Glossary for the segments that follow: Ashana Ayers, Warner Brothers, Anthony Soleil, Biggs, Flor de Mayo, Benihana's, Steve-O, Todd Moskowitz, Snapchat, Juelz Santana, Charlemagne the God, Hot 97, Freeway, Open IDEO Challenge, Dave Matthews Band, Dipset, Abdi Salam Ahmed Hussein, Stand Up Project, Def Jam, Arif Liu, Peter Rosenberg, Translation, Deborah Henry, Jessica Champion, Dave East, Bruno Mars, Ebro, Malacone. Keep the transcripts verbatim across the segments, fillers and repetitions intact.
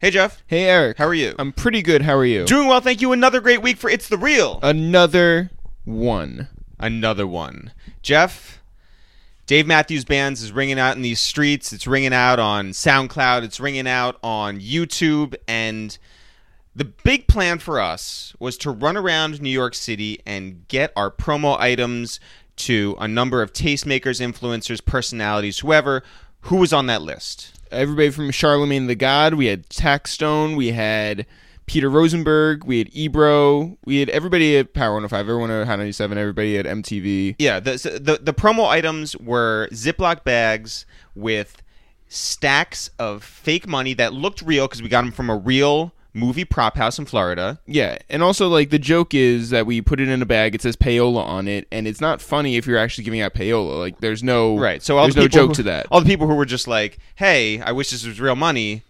Hey, Jeff. Hey, Eric. How are you? I'm pretty good. How are you? Doing well, thank you. Another great week for It's The Real. Another one. Another one. Jeff, Dave Matthews Bands is ringing out in these streets. It's ringing out on SoundCloud. It's ringing out on YouTube. And the big plan for us was to run around New York City and get our promo items to a number of tastemakers, influencers, personalities, whoever. Who was on that list? Everybody from Charlemagne the God. We had Tax Stone. We had Peter Rosenberg. We had Ebro. We had everybody at Power one oh five. Everyone at Hot ninety-seven. Everybody at M T V. Yeah. The, the, the promo items were Ziploc bags with stacks of fake money that looked real because we got them from a real movie prop house in Florida. Yeah. And also, like, the joke is that we put it in a bag. It says payola on it. And it's not funny if you're actually giving out payola. Like, there's no, right. so all there's the no joke who, to that. All the people who were just like, hey, I wish this was real money.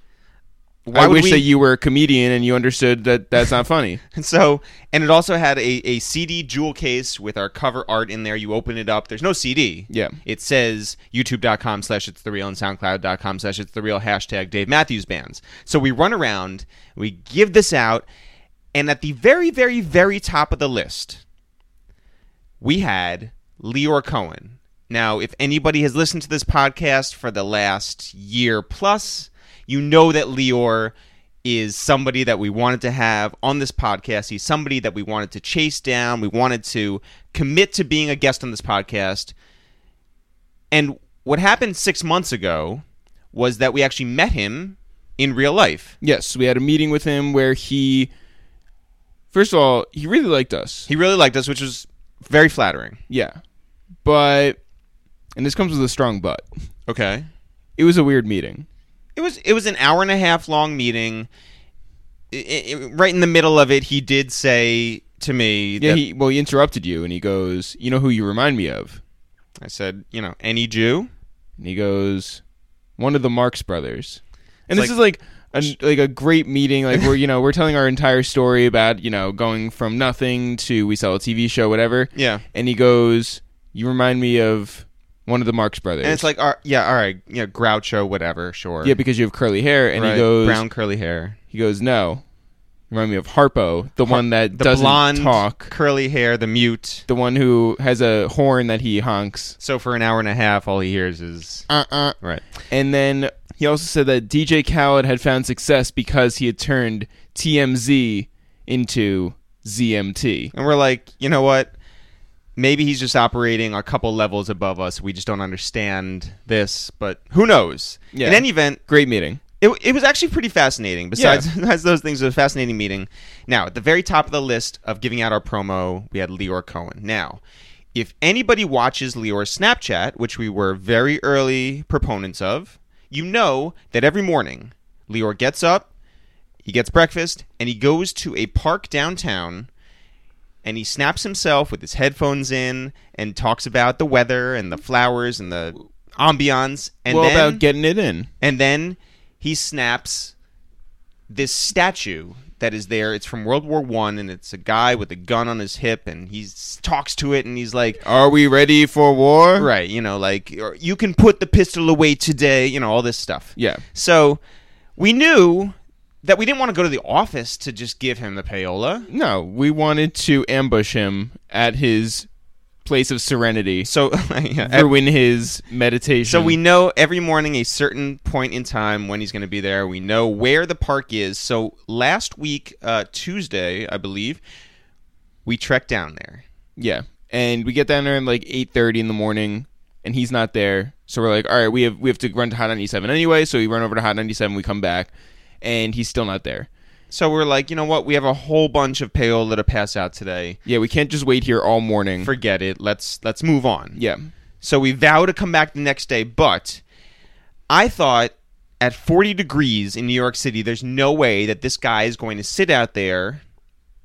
Why I would wish we... that you were a comedian and you understood that that's not funny. And so, and it also had a, a C D jewel case with our cover art in there. You open it up. There's no C D. Yeah. It says youtube.com slash it's the real and soundcloud.com slash it's the real hashtag Dave Matthews Bands. So we run around, we give this out, and at the very, very, very top of the list, we had Lyor Cohen. Now, if anybody has listened to this podcast for the last year plus, you know that Lyor is somebody that we wanted to have on this podcast. He's somebody that we wanted to chase down. We wanted to commit to being a guest on this podcast. And what happened six months ago was that we actually met him in real life. Yes, we had a meeting with him where he, first of all, he really liked us. He really liked us, which was very flattering. Yeah. But, and this comes with a strong but. Okay. It was a weird meeting. It was it was an hour and a half long meeting. It, it, right in the middle of it, he did say to me... Yeah, that, he, well, he interrupted you, and he goes, you know who you remind me of? I said, you know, any Jew? And he goes, one of the Marx Brothers. And it's this like, is like a, like a great meeting. Like we're, you know, we're telling our entire story about, you know, going from nothing to we sell a T V show, whatever. Yeah. And he goes, you remind me of... one of the Marx Brothers. And it's like, uh, yeah, all right, yeah, Groucho, whatever, sure. Yeah, because you have curly hair. And right. He goes... brown curly hair. He goes, no. Remind me of Harpo, the Har- one that the doesn't blonde, talk. Curly hair, the mute. The one who has a horn that he honks. So for an hour and a half, all he hears is... Uh-uh. Right. And then he also said that D J Khaled had found success because he had turned T M Z into Z M T. And we're like, you know what? Maybe he's just operating a couple levels above us. We just don't understand this, but who knows? Yeah. In any event... great meeting. It it was actually pretty fascinating. Besides, yeah. besides those things, it was a fascinating meeting. Now, at the very top of the list of giving out our promo, we had Lyor Cohen. Now, if anybody watches Lyor's Snapchat, which we were very early proponents of, you know that every morning, Lyor gets up, he gets breakfast, and he goes to a park downtown... and he snaps himself with his headphones in and talks about the weather and the flowers and the ambiance. And well, then, about getting it in. And then he snaps this statue that is there. It's from World War One, and it's a guy with a gun on his hip, and he talks to it, and he's like, are we ready for war? Right, you know, like, or, you can put the pistol away today, you know, all this stuff. Yeah. So we knew... that we didn't want to go to the office to just give him the payola. No, we wanted to ambush him at his place of serenity. So yeah, ruin his meditation. So we know every morning a certain point in time when he's going to be there. We know where the park is. So last week, uh, Tuesday, I believe, we trekked down there. Yeah, and we get down there at like eight thirty in the morning, and he's not there. So we're like, all right, we have we have to run to Hot ninety-seven anyway. So we run over to Hot ninety-seven. We come back. And he's still not there. So we're like, you know what? We have a whole bunch of payola to pass out today. Yeah, we can't just wait here all morning. Forget it. Let's let's move on. Yeah. So we vow to come back the next day. But I thought at forty degrees in New York City, there's no way that this guy is going to sit out there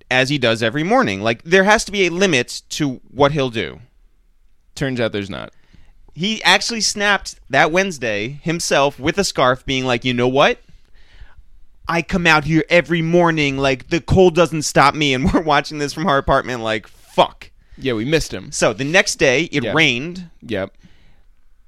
as he does every morning. Like, there has to be a limit to what he'll do. Turns out there's not. He actually snapped that Wednesday himself with a scarf being like, you know what? I come out here every morning, like, the cold doesn't stop me, and we're watching this from our apartment, like, fuck. Yeah, we missed him. So, the next day, it yeah. rained. Yep.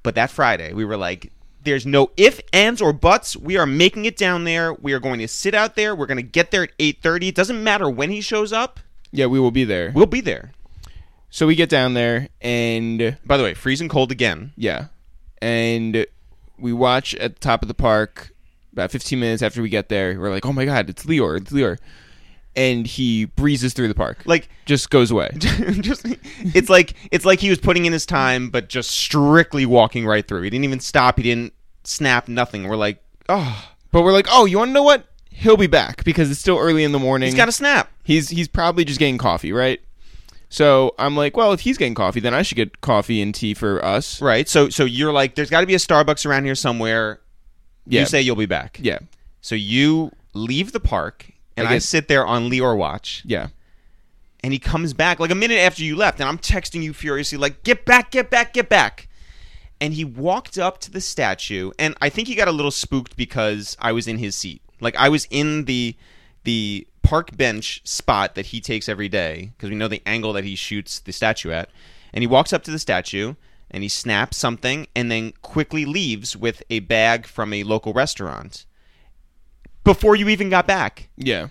But that Friday, we were like, There's no if, ands, or buts. We are making it down there. We are going to sit out there. We're going to get there at eight thirty. It doesn't matter when he shows up. Yeah, we will be there. We'll be there. So we get down there, and... By the way, freezing cold again. Yeah. And we watch at the top of the park. About fifteen minutes after we get there, we're like, oh my God, it's Lyor. It's Lyor. And he breezes through the park. Like, just goes away. just, it's like it's like he was putting in his time, but just strictly walking right through. He didn't even stop. He didn't snap, nothing. We're like, oh. But we're like, oh, you want to know what? He'll be back because it's still early in the morning. He's got a snap. He's, he's probably just getting coffee, right? So I'm like, well, if he's getting coffee, then I should get coffee and tea for us. Right. So, so you're like, there's got to be a Starbucks around here somewhere. Yeah. You say you'll be back. Yeah. So you leave the park... And I, I sit there on Lyor watch. Yeah. And he comes back like a minute after you left. And I'm texting you furiously like, get back, get back, get back. And he walked up to the statue. And I think he got a little spooked because I was in his seat. Like I was in the the park bench spot that he takes every day. Because we know the angle that he shoots the statue at. And he walks up to the statue. And he snaps something. And then quickly leaves with a bag from a local restaurant. Before you even got back. Yeah.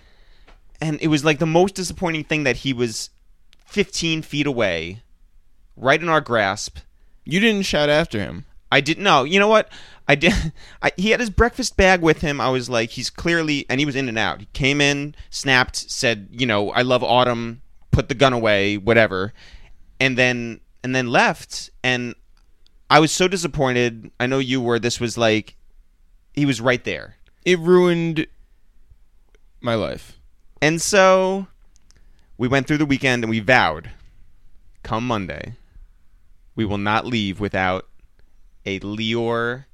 And it was like the most disappointing thing that he was fifteen feet away, right in our grasp. You didn't shout after him. I didn't. No. You know what? I did. I, he had his breakfast bag with him. I was like, he's clearly, and he was in and out. He came in, snapped, said, you know, I love autumn, put the gun away, whatever. And then, and then left. And I was so disappointed. I know you were. This was like, he was right there. It ruined my life. And so we went through the weekend and we vowed, come Monday, we will not leave without a Lyor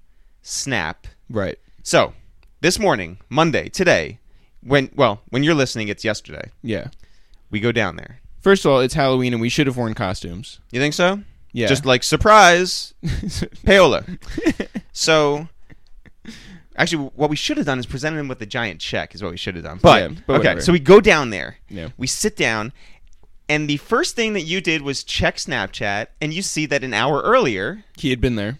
snap. Right. So this morning, Monday, today, when well, when you're listening, it's yesterday. Yeah. We go down there. First of all, it's Halloween and we should have worn costumes. You think so? Yeah. Just like, surprise, payola. So... Actually, what we should have done is presented him with a giant check is what we should have done. But, yeah, but okay, whatever. So we go down there. Yeah. We sit down. And the first thing that you did was check Snapchat. And you see that an hour earlier. He had been there.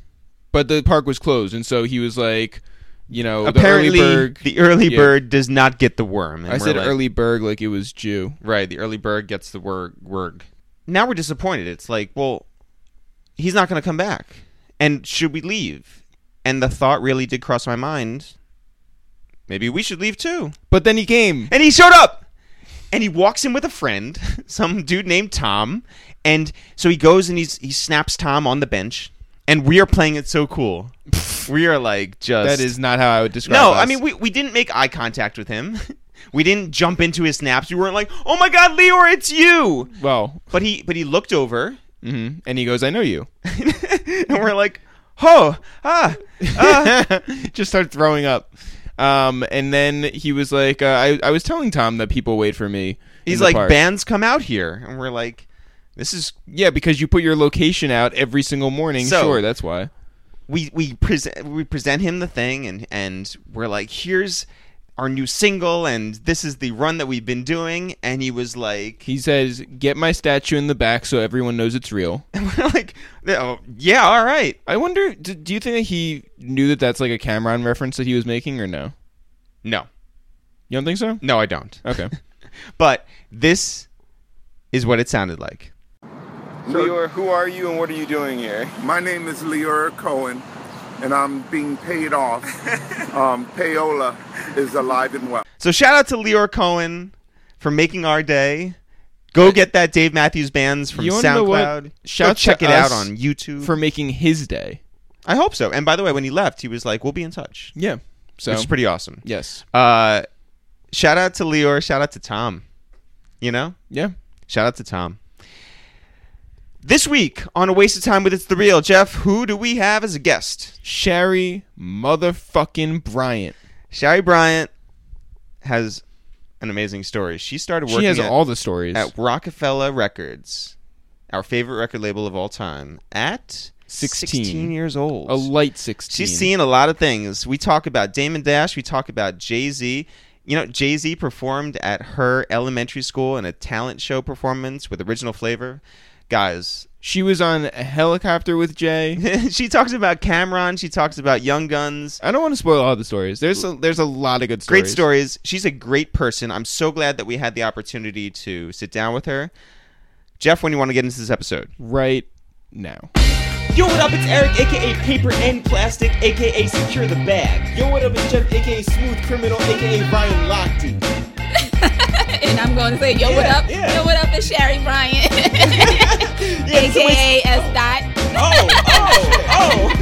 But the park was closed. And so he was like, you know, apparently, the early bird. The early yeah. bird does not get the worm. And I said like, early bird like it was Jew. Right. The early bird gets the wor- worg. Now we're disappointed. It's like, well, he's not going to come back. And should we leave? And the thought really did cross my mind, maybe we should leave too. But then he came. And he showed up. And he walks in with a friend, some dude named Tom. And so he goes and he's, he snaps Tom on the bench. And we are playing it so cool. We are like just... That is not how I would describe it. No, us. I mean, we, we didn't make eye contact with him. We didn't jump into his snaps. We weren't like, oh my God, Lyor, it's you. Well. But he, but he looked over. Mm-hmm. And he goes, I know you. And we're like... Oh, ah, ah. Just started throwing up. Um, and then he was like, uh, I, I was telling Tom that people wait for me. He's like, park. Bands come out here. And we're like, this is... Yeah, because you put your location out every single morning. So sure, that's why. We we, pre- we present him the thing, and, and we're like, here's our new single, and this is the run that we've been doing. And he was like... He says, get my statue in the back so everyone knows it's real. And we're like... Oh, yeah, all right. I wonder, do, do you think that he knew that that's like a Cam'ron reference that he was making or no? No. You don't think so? No, I don't. Okay. But this is what it sounded like. So, Lyor, who are you and what are you doing here? My name is Lyor Cohen, and I'm being paid off. um, payola is alive and well. So shout out to Lyor Cohen for making our day. Go get that Dave Matthews Bands from SoundCloud. Shout check it out on YouTube for making his day. I hope so. And by the way, when he left, he was like, "We'll be in touch." Yeah, so which is pretty awesome. Yes. Uh, shout out to Lyor. Shout out to Tom. You know. Yeah. Shout out to Tom. This week on A Waste of Time with It's the Real Jeff, who do we have as a guest? Shari motherfucking Bryant. Shari Bryant has an amazing story. She started working she has at, all the stories. At Roc-A-Fella Records, our favorite record label of all time, at sixteen. sixteen years old. A light sixteen. She's seen a lot of things. We talk about Damon Dash. We talk about Jay-Z. You know, Jay-Z performed at her elementary school in a talent show performance with Original Flavor. Guys, She was on a helicopter with Jay. She talks about Cam'ron. She talks about Young Gunz. I don't want to spoil all the stories. There's a, there's a lot of good stories. Great stories. She's a great person. I'm so glad that we had the opportunity to sit down with her. Jeff, when do you want to get into this episode? Right now. Yo, what up? It's Eric, a k a. Paper and Plastic, a k a. Secure the Bag. Yo, what up? It's Jeff, a k a. Smooth Criminal, a k a. Ryan Lochte. And I'm going to say, yo, yeah, what up? Yeah. Yo, what up? It's Shari Bryant, yeah, a k a. S. Oh. Dot. Oh, oh, oh.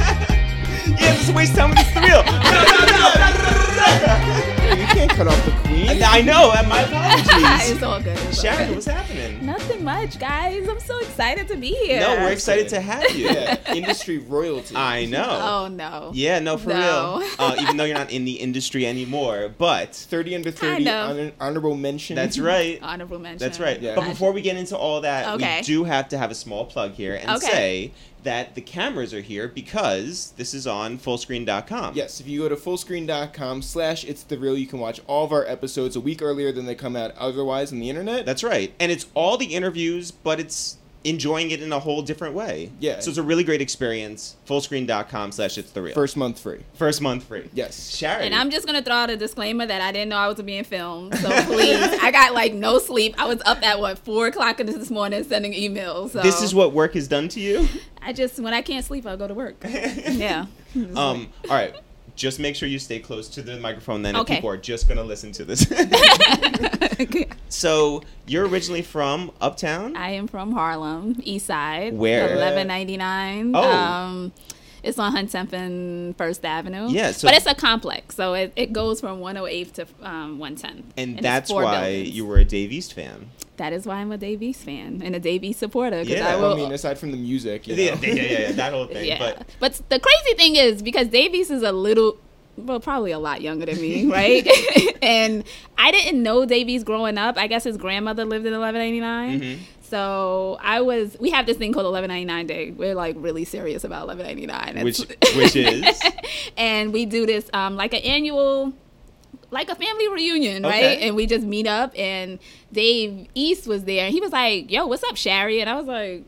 Yeah, this is a waste of time with this thrill. No, no, no, no, no. You can't cut off the queen. I know. My apologies. It's all good. It's Shari, all good. What's happening? Nothing much, guys. I'm so excited to be here. No, we're excited to have you. Yeah. Industry royalty. I know. Oh, no. Yeah, no, for no. real. Uh, even though you're not in the industry anymore, but thirty under thirty, honor- honorable mention. That's right. Honorable mention. That's right. Yeah. But before we get into all that, okay. we do have to have a small plug here and okay. say that the cameras are here because this is on full screen dot com. Yes, if you go to full screen dot com slash it's the real, you can watch all of our episodes a week earlier than they come out otherwise on the internet. That's right. And it's all the interviews, but it's enjoying it in a whole different way. Yeah. So it's a really great experience. full screen dot com slash it's the real. First month free. First month free. Yes. Shari. And I'm just going to throw out a disclaimer that I didn't know I was being filmed. So please, I got like no sleep. I was up at what, four o'clock this morning sending emails. So. This is what work has done to you? I just, when I can't sleep, I'll go to work. Yeah. Um. All right. Just make sure you stay close to the microphone then okay. if people are just going to listen to this. So you're originally from uptown? I am from Harlem, East Side. Where? eleven ninety-nine. Oh. Um, it's on Huntington First Avenue. Yeah. So but it's a complex. So it, it goes from one oh eight to um, one ten. And, and that's why buildings. You were a Dave East fan. That is why I'm a Dave East fan and a Dave East supporter. Yeah, I, will, I mean, aside from the music. You know. yeah, yeah, yeah, yeah, that whole thing. Yeah. But. but the crazy thing is, because Dave East is a little, well, probably a lot younger than me, right? And I didn't know Dave East growing up. I guess his grandmother lived in eleven ninety-nine. Mm-hmm. So I was, we have this thing called eleven ninety-nine Day. We're like really serious about eleven ninety-nine. Which, which is? And we do this um, like an annual, like a family reunion, okay. right? And we just meet up, and Dave East was there, and he was like, yo, what's up, Shari? And I was like,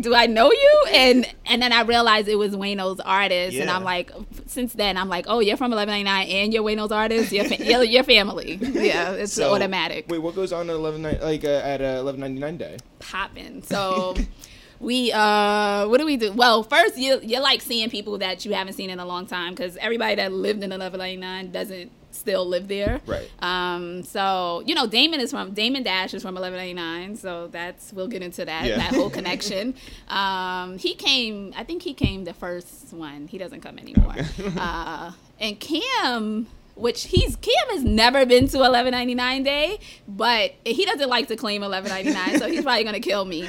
do I know you? And and then I realized it was Wayno's artist, yeah. and I'm like, since then, I'm like, oh, you're from eleven ninety-nine, and you're Wayno's artist? You're, fa- you're, you're family. Yeah, it's so, automatic. Wait, what goes on at eleven ninety-nine, like, uh, at uh, eleven ninety-nine Day? Poppin'. So... We, uh, what do we do? Well, first, you, you like seeing people that you haven't seen in a long time because everybody that lived in eleven ninety-nine doesn't still live there. Right. Um, so, you know, Damon is from, Damon Dash is from eleven ninety-nine. So that's, we'll get into that, yeah. that whole connection. um, he came, I think he came the first one. He doesn't come anymore. Okay. uh, and Cam... Which he's Cam has never been to eleven ninety-nine Day, but he doesn't like to claim eleven ninety-nine, so he's probably gonna kill me.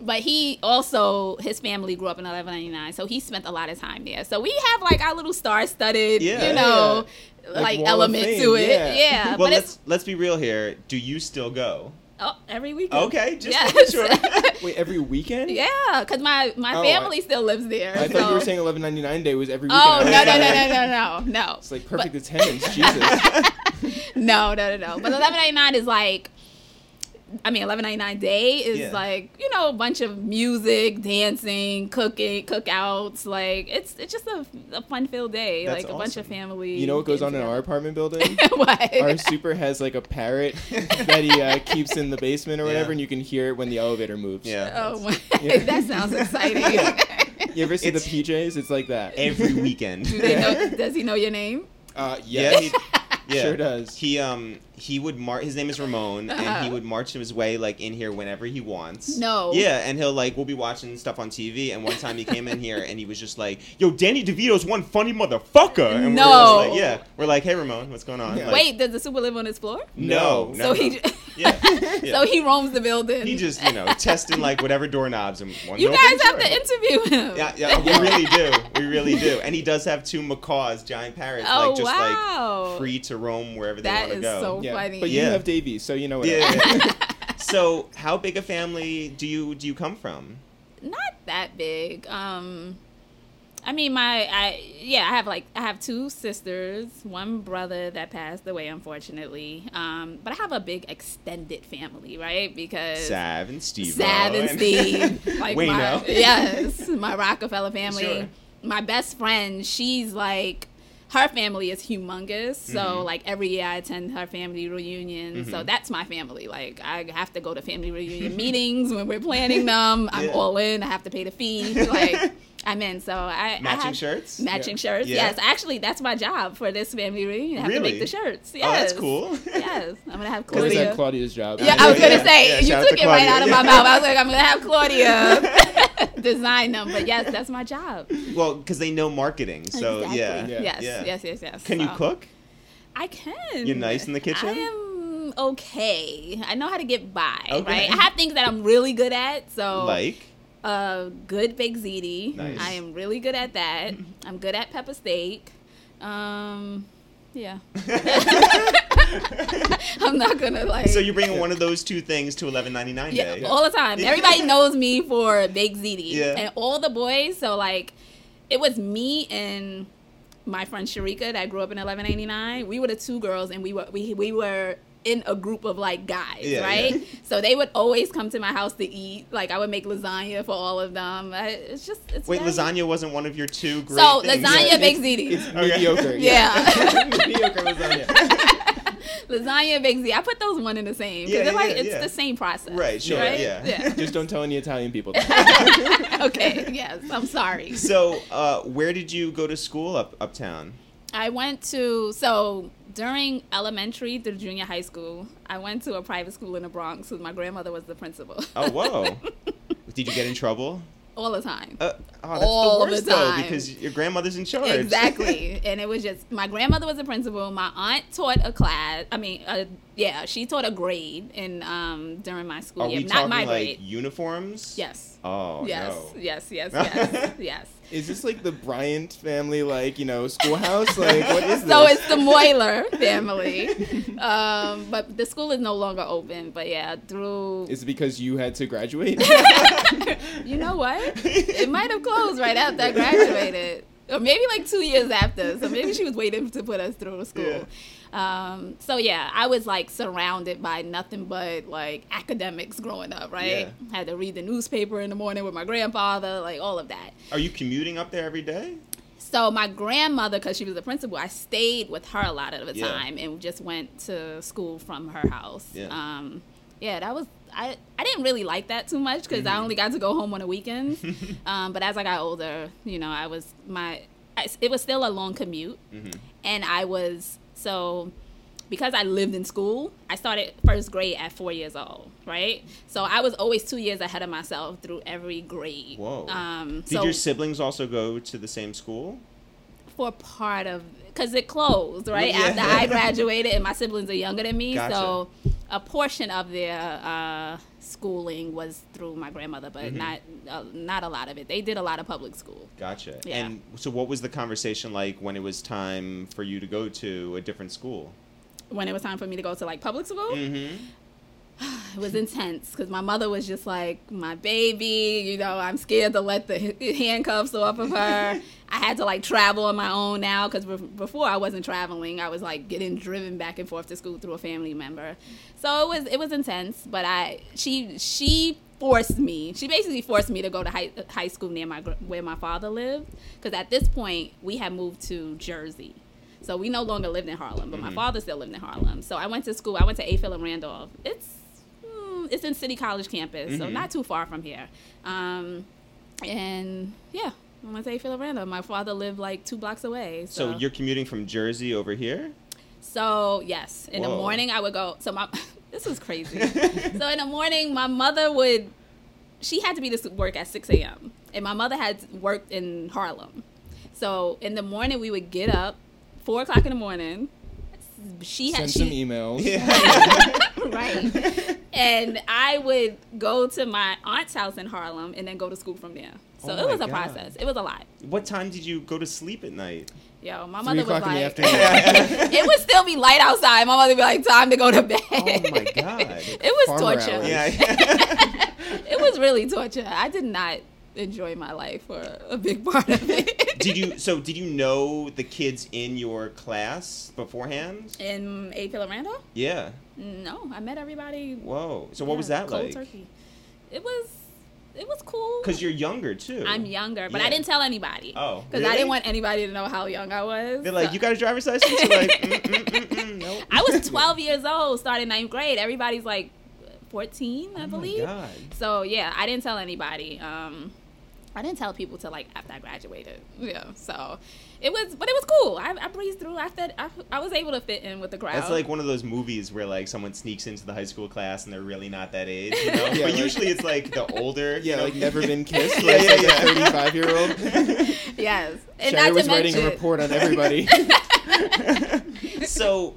But he also his family grew up in eleven ninety-nine, so he spent a lot of time there. So we have like our little star-studded, yeah, you know, yeah. like, like element to it. Yeah. yeah well, but let's it's, let's be real here. Do you still go? Oh, every weekend. Okay, just yes. sure. Wait, every weekend? Yeah, because my, my oh, family I, still lives there. I so. thought you were saying eleven ninety-nine Day was every weekend. Oh, no, no, no, no, no, no, no. It's like perfect but, attendance, Jesus. No, no, no, no. But eleven ninety-nine is like, I mean, eleven ninety-nine Day is yeah. like, you know, a bunch of music, dancing, cooking, cookouts. Like, it's it's just a, a fun-filled day. That's like, awesome. A bunch of family. You know what goes on in our apartment building? What? Our super has, like, a parrot that he uh, keeps in the basement or whatever, yeah. and you can hear it when the elevator moves. Yeah. Oh, my. Yeah. That sounds exciting. Yeah. You ever see it's, the P Js? It's like that. Every weekend. Do they yeah. know, does he know your name? Uh, yes. Yeah. He, Yeah. Sure does. He um he would march. His name is Ramon, uh-huh. and he would march his way like in here whenever he wants. No. Yeah, and he'll like we'll be watching stuff on T V, and one time he came in here and he was just like, "Yo, Danny DeVito's one funny motherfucker." And no. We're like, yeah, we're like, "Hey, Ramon, what's going on?" Yeah. Like, wait, does the super live on his floor? No. no so no, he. No. Yeah. yeah. So he roams the building. He just you know testing like whatever doorknobs and. One you guys have to interview him. Yeah, yeah, we really do. We really do, and he does have two macaws, giant parrots, oh, like just wow. like free to. Roam wherever they want to go. That is so yeah. funny. But you yeah. have Davies, so you know what yeah, yeah, yeah. So how big a family do you do you come from? Not that big. Um, I mean, my, I, yeah, I have like, I have two sisters, one brother that passed away, unfortunately. Um, but I have a big extended family, right? Because Sav and Steve. Sav and Steve. Like Wayno. My, yes. My Roc-A-Fella family. Sure. My best friend, she's like, her family is humongous. So mm-hmm. like every year I attend her family reunion. Mm-hmm. So that's my family. Like I have to go to family reunion meetings when we're planning them. I'm yeah. all in. I have to pay the fee. Like. I'm in, so I matching I have shirts. Matching yeah. shirts, yeah. yes. Actually, that's my job for this family reunion. I have really? to make the shirts. Yes. Oh, that's cool. yes, I'm gonna have Claudia. Because that's Claudia's job. Yeah, I was yeah. gonna say yeah, you took to it right out of my mouth. I was like, I'm gonna have Claudia design them, but yes, that's my job. Well, because they know marketing, so exactly. yeah. yeah. Yes, yeah. yes, yes, yes. Can so. you cook? I can. You're nice in the kitchen. I am. Okay, I know how to get by. Okay. Right, I have things that I'm really good at. So like. A uh, good baked ziti. Nice. I am really good at that. I'm good at pepper steak. Um, yeah. I'm not gonna like. So you bring one of those two things to eleven ninety-nine yeah, day. All the time. Everybody knows me for baked ziti. Yeah. And all the boys. So like, it was me and my friend Sharika that grew up in eleven ninety-nine. We were the two girls, and we were we we were. in a group of like guys, yeah, right? Yeah. So they would always come to my house to eat. Like I would make lasagna for all of them. I, it's just it's wait, bad. Lasagna wasn't one of your two great so things. Lasagna yeah. baked ziti. It's, it's okay. mediocre. Yeah, yeah. mediocre lasagna. Lasagna baked ziti. I put those one in the same because yeah, yeah, like it's yeah. the same process. Right. Sure. Right? Yeah. yeah. Just don't tell any Italian people that. Okay. Yes. I'm sorry. So uh, where did you go to school up uptown? I went to so. During elementary through junior high school, I went to a private school in the Bronx because my grandmother was the principal. Oh, whoa. Did you get in trouble? All the time. Uh, oh, that's All the worst, the time. though, because your grandmother's in charge. Exactly. And it was just, my grandmother was the principal. My aunt taught a class. I mean, uh, yeah, she taught a grade in um, during my school Are year. We Not my like grade. Uniforms? Yes. Oh, yes, no. Yes, yes, yes, yes. Is this like the Bryant family, like, you know, schoolhouse? Like, what is this? So it's the Moyler family. Um, but the school is no longer open. But yeah, through. Is it because you had to graduate? You know what? It might have closed right after I graduated. Or maybe like two years after. So maybe she was waiting to put us through school. Yeah. Um, so yeah, I was like surrounded by nothing but like academics growing up, right? Yeah. Had to read the newspaper in the morning with my grandfather, like all of that. Are you commuting up there every day? So my grandmother, because she was the principal, I stayed with her a lot of the yeah. time and just went to school from her house. Yeah, um, yeah that was... I, I didn't really like that too much because mm-hmm. I only got to go home on the weekends. um, but as I got older, you know, I was my I, it was still a long commute, mm-hmm. and I was so because I lived in school. I started first grade at four years old, right? So I was always two years ahead of myself through every grade. Whoa! Um, Did so, your siblings also go to the same school? For part of because it closed right yeah. after I graduated, and my siblings are younger than me, gotcha. so. A portion of their uh, schooling was through my grandmother, but mm-hmm. not uh, not a lot of it. They did a lot of public school. Gotcha. Yeah. And so what was the conversation like when it was time for you to go to a different school? When it was time for me to go to, like, public school? Mm-hmm. It was intense because my mother was just like, my baby, you know, I'm scared to let the handcuffs off of her. I had to, like, travel on my own now because before I wasn't traveling. I was, like, getting driven back and forth to school through a family member. So it was it was intense, but I she she forced me. She basically forced me to go to high, high school near my where my father lived because at this point we had moved to Jersey. So we no longer lived in Harlem, but mm-hmm. my father still lived in Harlem. So I went to school. I went to Ayfield and Randolph. It's It's in City College campus, mm-hmm. so not too far from here. Um, and yeah, I went to Ayfield Randolph. My father lived like two blocks away. So. so you're commuting from Jersey over here? So yes, in Whoa. the morning I would go. So my this was crazy. So in the morning, my mother would. She had to be to work at six a.m. and my mother had worked in Harlem. So in the morning we would get up four o'clock in the morning. She had send she, some emails. Yeah. Right. And I would go to my aunt's house in Harlem and then go to school from there. So oh it was a God. process. It was a lot. What time did you go to sleep at night? Yo, my mother was like, it would still be light outside. My mother would be like, time to go to bed. Oh my God. It was Farmer torture. Yeah. It was really torture. I did not enjoy my life for a big part of it. Did you? So did you know the kids in your class beforehand? In April Orlando? Yeah. No, I met everybody. Whoa. So what yeah, was that cold like? Cold turkey. It was. It was cool. Because you're younger, too. I'm younger, but yeah. I didn't tell anybody. Oh, Because really? I didn't want anybody to know how young I was. They're like, so. You got a driver's license? You're like, mm, mm, mm, mm, nope. I was twelve years old, starting ninth grade. Everybody's like fourteen, I oh believe. My God. So, yeah, I didn't tell anybody. Um, I didn't tell people till, like, after I graduated. Yeah, so... It was, but it was cool. I, I breezed through. I, fed, I I was able to fit in with the crowd. That's like one of those movies where like someone sneaks into the high school class and they're really not that age, you know? Yeah, but like, usually it's like the older, yeah, you know, like never been kissed, like yeah, yeah, a thirty-five yeah. year old. Yes, and I was writing mention. a report on everybody. So,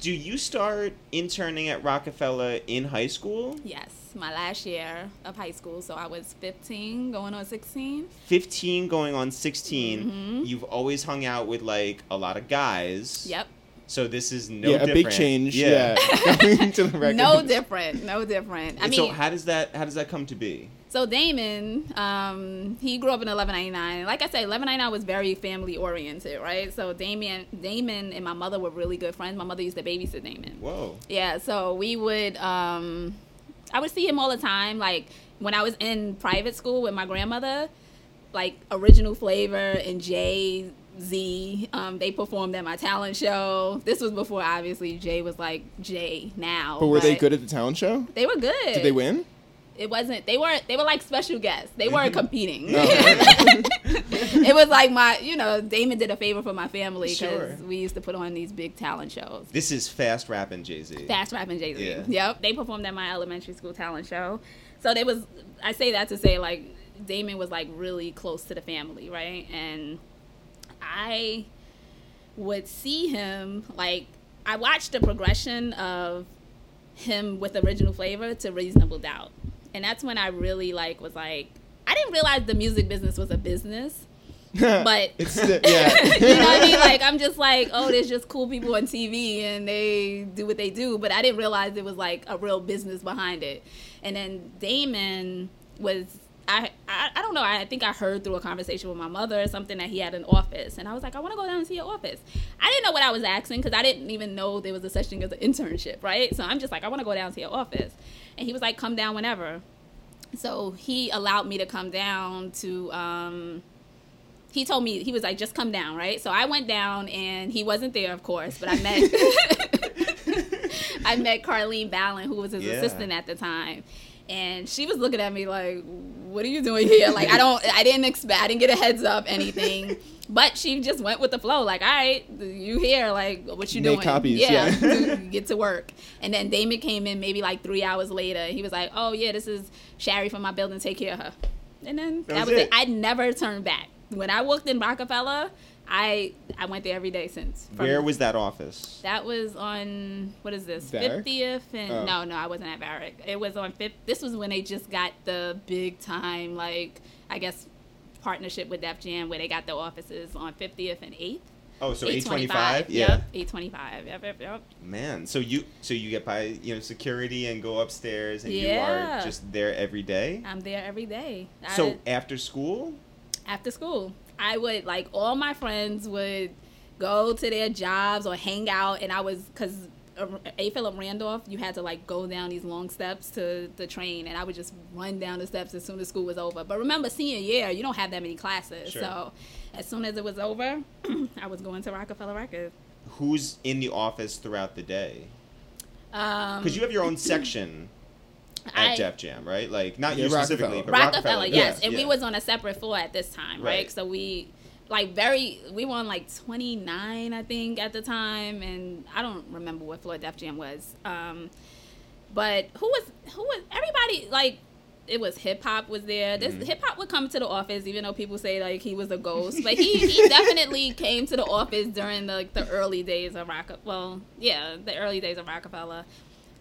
do you start interning at Roc-A-Fella in high school? Yes. My last year of high school, so I was fifteen going on sixteen. fifteen going on sixteen. Mm-hmm. You've always hung out with like a lot of guys. Yep. So this is no yeah, different. Yeah, a big change. Yeah. yeah. to the record. No different. No different. I and mean, so how does that how does that come to be? So Damon, um, he grew up in eleven ninety-nine. Like I said, eleven ninety-nine was very family-oriented, right? So Damon, Damon and my mother were really good friends. My mother used to babysit Damon. Whoa. Yeah, so we would... Um, I would see him all the time, like, when I was in private school with my grandmother, like, Original Flavor and Jay-Z, um, they performed at my talent show. This was before, obviously, Jay was, like, Jay now. But were but they good at the talent show? They were good. Did they win? It wasn't, they weren't, they were, like, special guests. They weren't competing. No. It was like my, you know, Damon did a favor for my family because sure. we used to put on these big talent shows. This is fast rapping Jay-Z. Fast rapping Jay-Z. Yeah. Yep. They performed at my elementary school talent show. So they was, I say that to say, like, Damon was, like, really close to the family, right? And I would see him, like, I watched the progression of him with Original Flavor to Reasonable Doubt. And that's when I really, like, was like, I didn't realize the music business was a business. But it's the, yeah. you know what I mean? Like, I'm just like, oh, there's just cool people on T V and they do what they do. But I didn't realize there was like a real business behind it. And then Damon was, I, I, I don't know. I think I heard through a conversation with my mother or something that he had an office. And I was like, I want to go down and see your office. I didn't know what I was asking because I didn't even know there was a such thing as an internship, right? So I'm just like, I want to go down to your office. And he was like, come down whenever. So he allowed me to come down to... Um, He told me, he was like, just come down, right? So I went down, and he wasn't there, of course, but I met I met Carlene Balan, who was his yeah. assistant at the time. And she was looking at me like, what are you doing here? Like, I don't, I didn't expect, I didn't get a heads up, anything. But she just went with the flow. Like, all right, you here. Like, what you Make doing? Make copies, yeah. yeah. Get to work. And then Damon came in maybe like three hours later. He was like, oh, yeah, this is Shari from my building. Take care of her. And then that, that was it. it. I never turned back. When I worked in Roc-A-Fella, I I went there every day since. Where was that office? That was on, what is this, Barrick? fiftieth and oh. No, no, I wasn't at Barrick. It was on fifth. This was when they just got the big time, like, I guess, partnership with Def Jam where they got the offices on fiftieth and eighth. Oh, so eight twenty-five? Yeah. eight twenty-five. Yep, yep, yep. Man, so you so you get by, you know, security and go upstairs and yeah. you are just there every day? I'm there every day. So I, after school? After school, I would, like, all my friends would go to their jobs or hang out, and I was, because A. Philip Randolph, you had to, like, go down these long steps to the train, and I would just run down the steps as soon as school was over. But remember, senior year, you don't have that many classes, sure. so as soon as it was over, I was going to Roc-A-Fella Records. Who's in the office throughout the day? Because um, you have your own section. At I, Def Jam, right? Like, not yeah, you specifically, but Roc-A-Fella, yes. Yeah. And we was on a separate floor at this time, right? right? So we, like, very, we were on, like, twenty-nine, I think, at the time. And I don't remember what floor Def Jam was. Um, but who was, who was, everybody, like, it was hip-hop was there. This mm-hmm. Hip-hop would come to the office, even though people say, like, he was a ghost. But he, he definitely came to the office during, the, like, the early days of Roc-A-Fella. Well, yeah, the early days of Roc-A-Fella.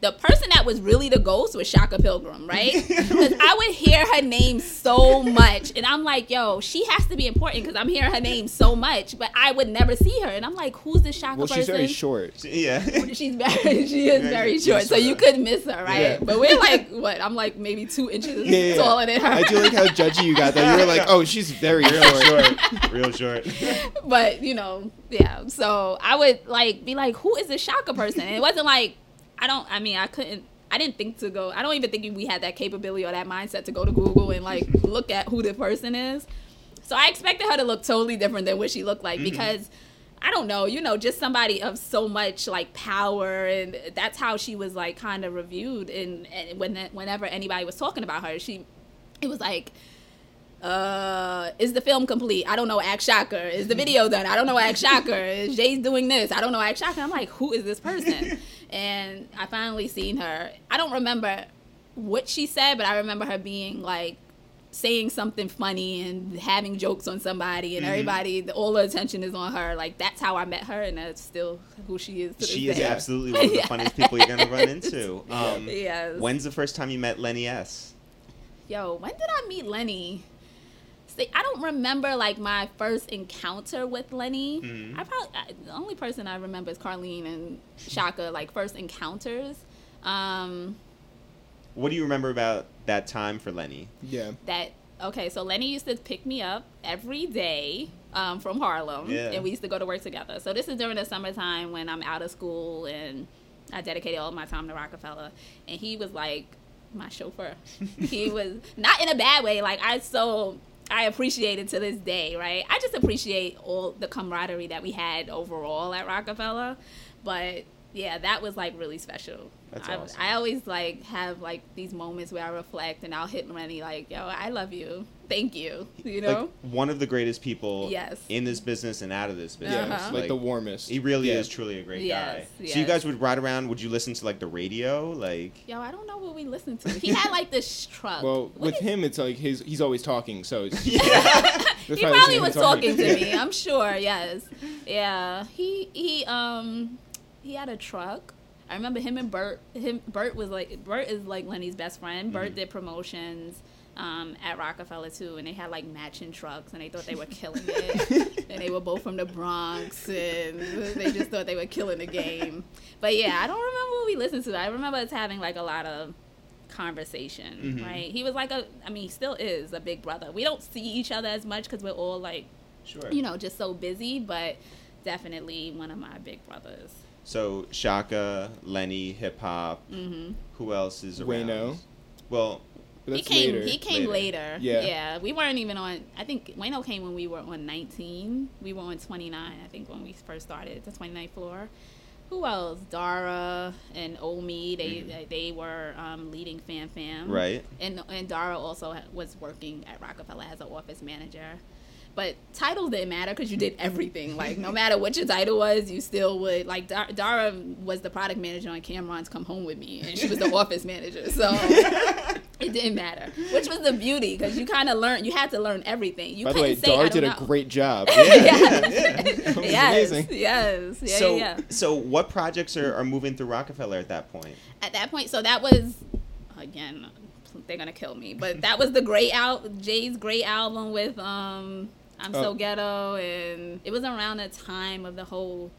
The person that was really the ghost was Chaka Pilgrim, right? Because I would hear her name so much. And I'm like, yo, she has to be important because I'm hearing her name so much. But I would never see her. And I'm like, who's this Chaka well, person? Well, she's very short. She, yeah. She's very, she is very short. So you could miss her, right? Yeah. But we're like, what? I'm like maybe two inches yeah, yeah. taller than her. I do like how judgy you got that. You were like, oh, she's very real short. Real short. But, you know, yeah. So I would like be like, who is this Chaka person? And it wasn't like, I don't, I mean, I couldn't, I didn't think to go, I don't even think we had that capability or that mindset to go to Google and, like, look at who the person is. So I expected her to look totally different than what she looked like because, I don't know, you know, just somebody of so much, like, power. And that's how she was, like, kind of reviewed. And, and when whenever anybody was talking about her, she, it was like, uh, is the film complete? I don't know, ask Chaka. Is the video done? I don't know, ask Chaka. Is Jay's doing this? I don't know, ask Chaka. I'm like, who is this person? And I finally seen her. I don't remember what she said, but I remember her being like saying something funny and having jokes on somebody, and mm-hmm. everybody, the, all the attention is on her. Like, that's how I met her, and that's still who she is. To she is day. Absolutely one of the yes. funniest people you're gonna run into. Um, yes. When's the first time you met Lenny S.? Yo, when did I meet Lenny? See, I don't remember like my first encounter with Lenny. Mm-hmm. I probably I, the only person I remember is Carlene and Chaka, like first encounters. Um, what do you remember about that time for Lenny? Yeah. That okay, so Lenny used to pick me up every day um, from Harlem, yeah. and we used to go to work together. So this is during the summertime when I'm out of school and I dedicated all my time to Roc-A-Fella, and he was like my chauffeur. He was not in a bad way. Like I so. I appreciate it to this day, right? I just appreciate all the camaraderie that we had overall at Roc-A-Fella. But, yeah, that was, like, really special. That's I, awesome. I always, like, have, like, these moments where I reflect and I'll hit Lenny, like, yo, I love you. Thank you. You know? Like, one of the greatest people yes. in this business and out of this business. Uh-huh. Like, like, the warmest. He really yeah. is truly a great yes, guy. Yes. So you guys would ride around, would you listen to, like, the radio? Like, yo, I don't know what we listened to. He had, like, this truck. Well, what with is... him, it's, like, his he's always talking, so. It's... yeah. He probably was talking to me, I'm sure, yes. Yeah. He, he, um... He had a truck. I remember him and Bert. Him Bert was like Bert is like Lenny's best friend. Bert mm-hmm. did promotions um, at Roc-A-Fella too, and they had like matching trucks, and they thought they were killing it. And they were both from the Bronx, and they just thought they were killing the game. But yeah, I don't remember what we listened to. I remember us having like a lot of conversation. Mm-hmm. Right? He was like a. I mean, he still is a big brother. We don't see each other as much because we're all like, sure. you know, just so busy. But definitely one of my big brothers. So, Chaka, Lenny, hip-hop, mm-hmm. who else is around? Wayno. Well, that's he came, later. He came later. later. Yeah. yeah. We weren't even on, I think Wayno came when we were on nineteen. We were on twenty-nine, I think, when we first started, the twenty-ninth floor. Who else? Dara and Omi, they mm-hmm. they were um, leading Fam Fam. Right. And, and Dara also was working at Roc-A-Fella as an office manager. But titles didn't matter because you did everything. Like, no matter what your title was, you still would. Like, Dar- Dara was the product manager on Cam'ron's Come Home With Me, and she was the office manager. So it didn't matter, which was the beauty because you kind of learned. You had to learn everything. You By the way, say, Dara did know. a great job. Yeah, yeah, yeah. That was yes, amazing. Yes, yeah, so, yeah. So what projects are, are moving through Roc-A-Fella at that point? At that point, so that was, again, they're going to kill me. But that was the great al- Jay's great album with... um. I'm oh. So Ghetto, and it was around the time of the whole,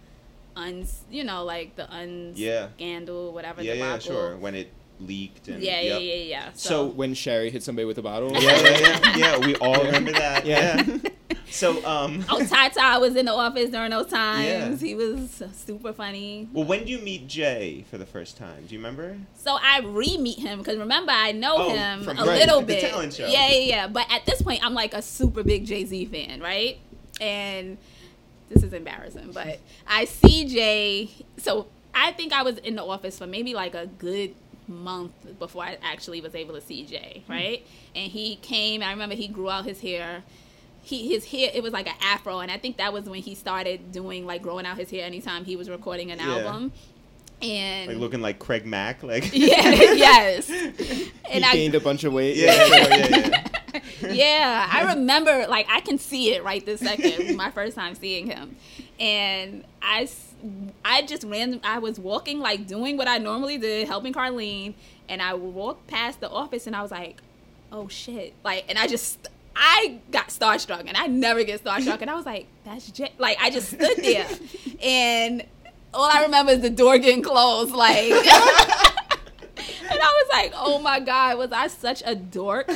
un, you know, like the un yeah. scandal, whatever. Yeah, the yeah, sure. When it leaked. And, yeah, yep. yeah, yeah, yeah. So. so when Sherry hit somebody with a bottle. yeah, yeah, yeah. Yeah, we all yeah. remember that. Yeah. yeah. So, um. Oh, Ty Ty was in the office during those times. Yeah. He was super funny. Well, when do you meet Jay for the first time? Do you remember? So I re-meet him because remember, I know oh, him from, a right, little bit. The talent show. Yeah, yeah, yeah. But at this point, I'm like a super big Jay-Z fan, right? And this is embarrassing, but I see Jay. So I think I was in the office for maybe like a good month before I actually was able to see Jay, right? Mm-hmm. And he came, I remember he grew out his hair. He his hair it was like an afro, and I think that was when he started doing like growing out his hair anytime he was recording an yeah. album, and like looking like Craig Mack, like yeah, yes, and he I gained a bunch of weight. Yeah, yeah, yeah, yeah. yeah, I remember like I can see it right this second, my first time seeing him, and I, I just ran, I was walking, like doing what I normally did, helping Carlene, and I walked past the office, and I was like, oh shit, like, and I just, I got starstruck, and I never get starstruck, and I was like, that's Jay, like, I just stood there, and all I remember is the door getting closed, like, and I was like, oh my God, was I such a dork?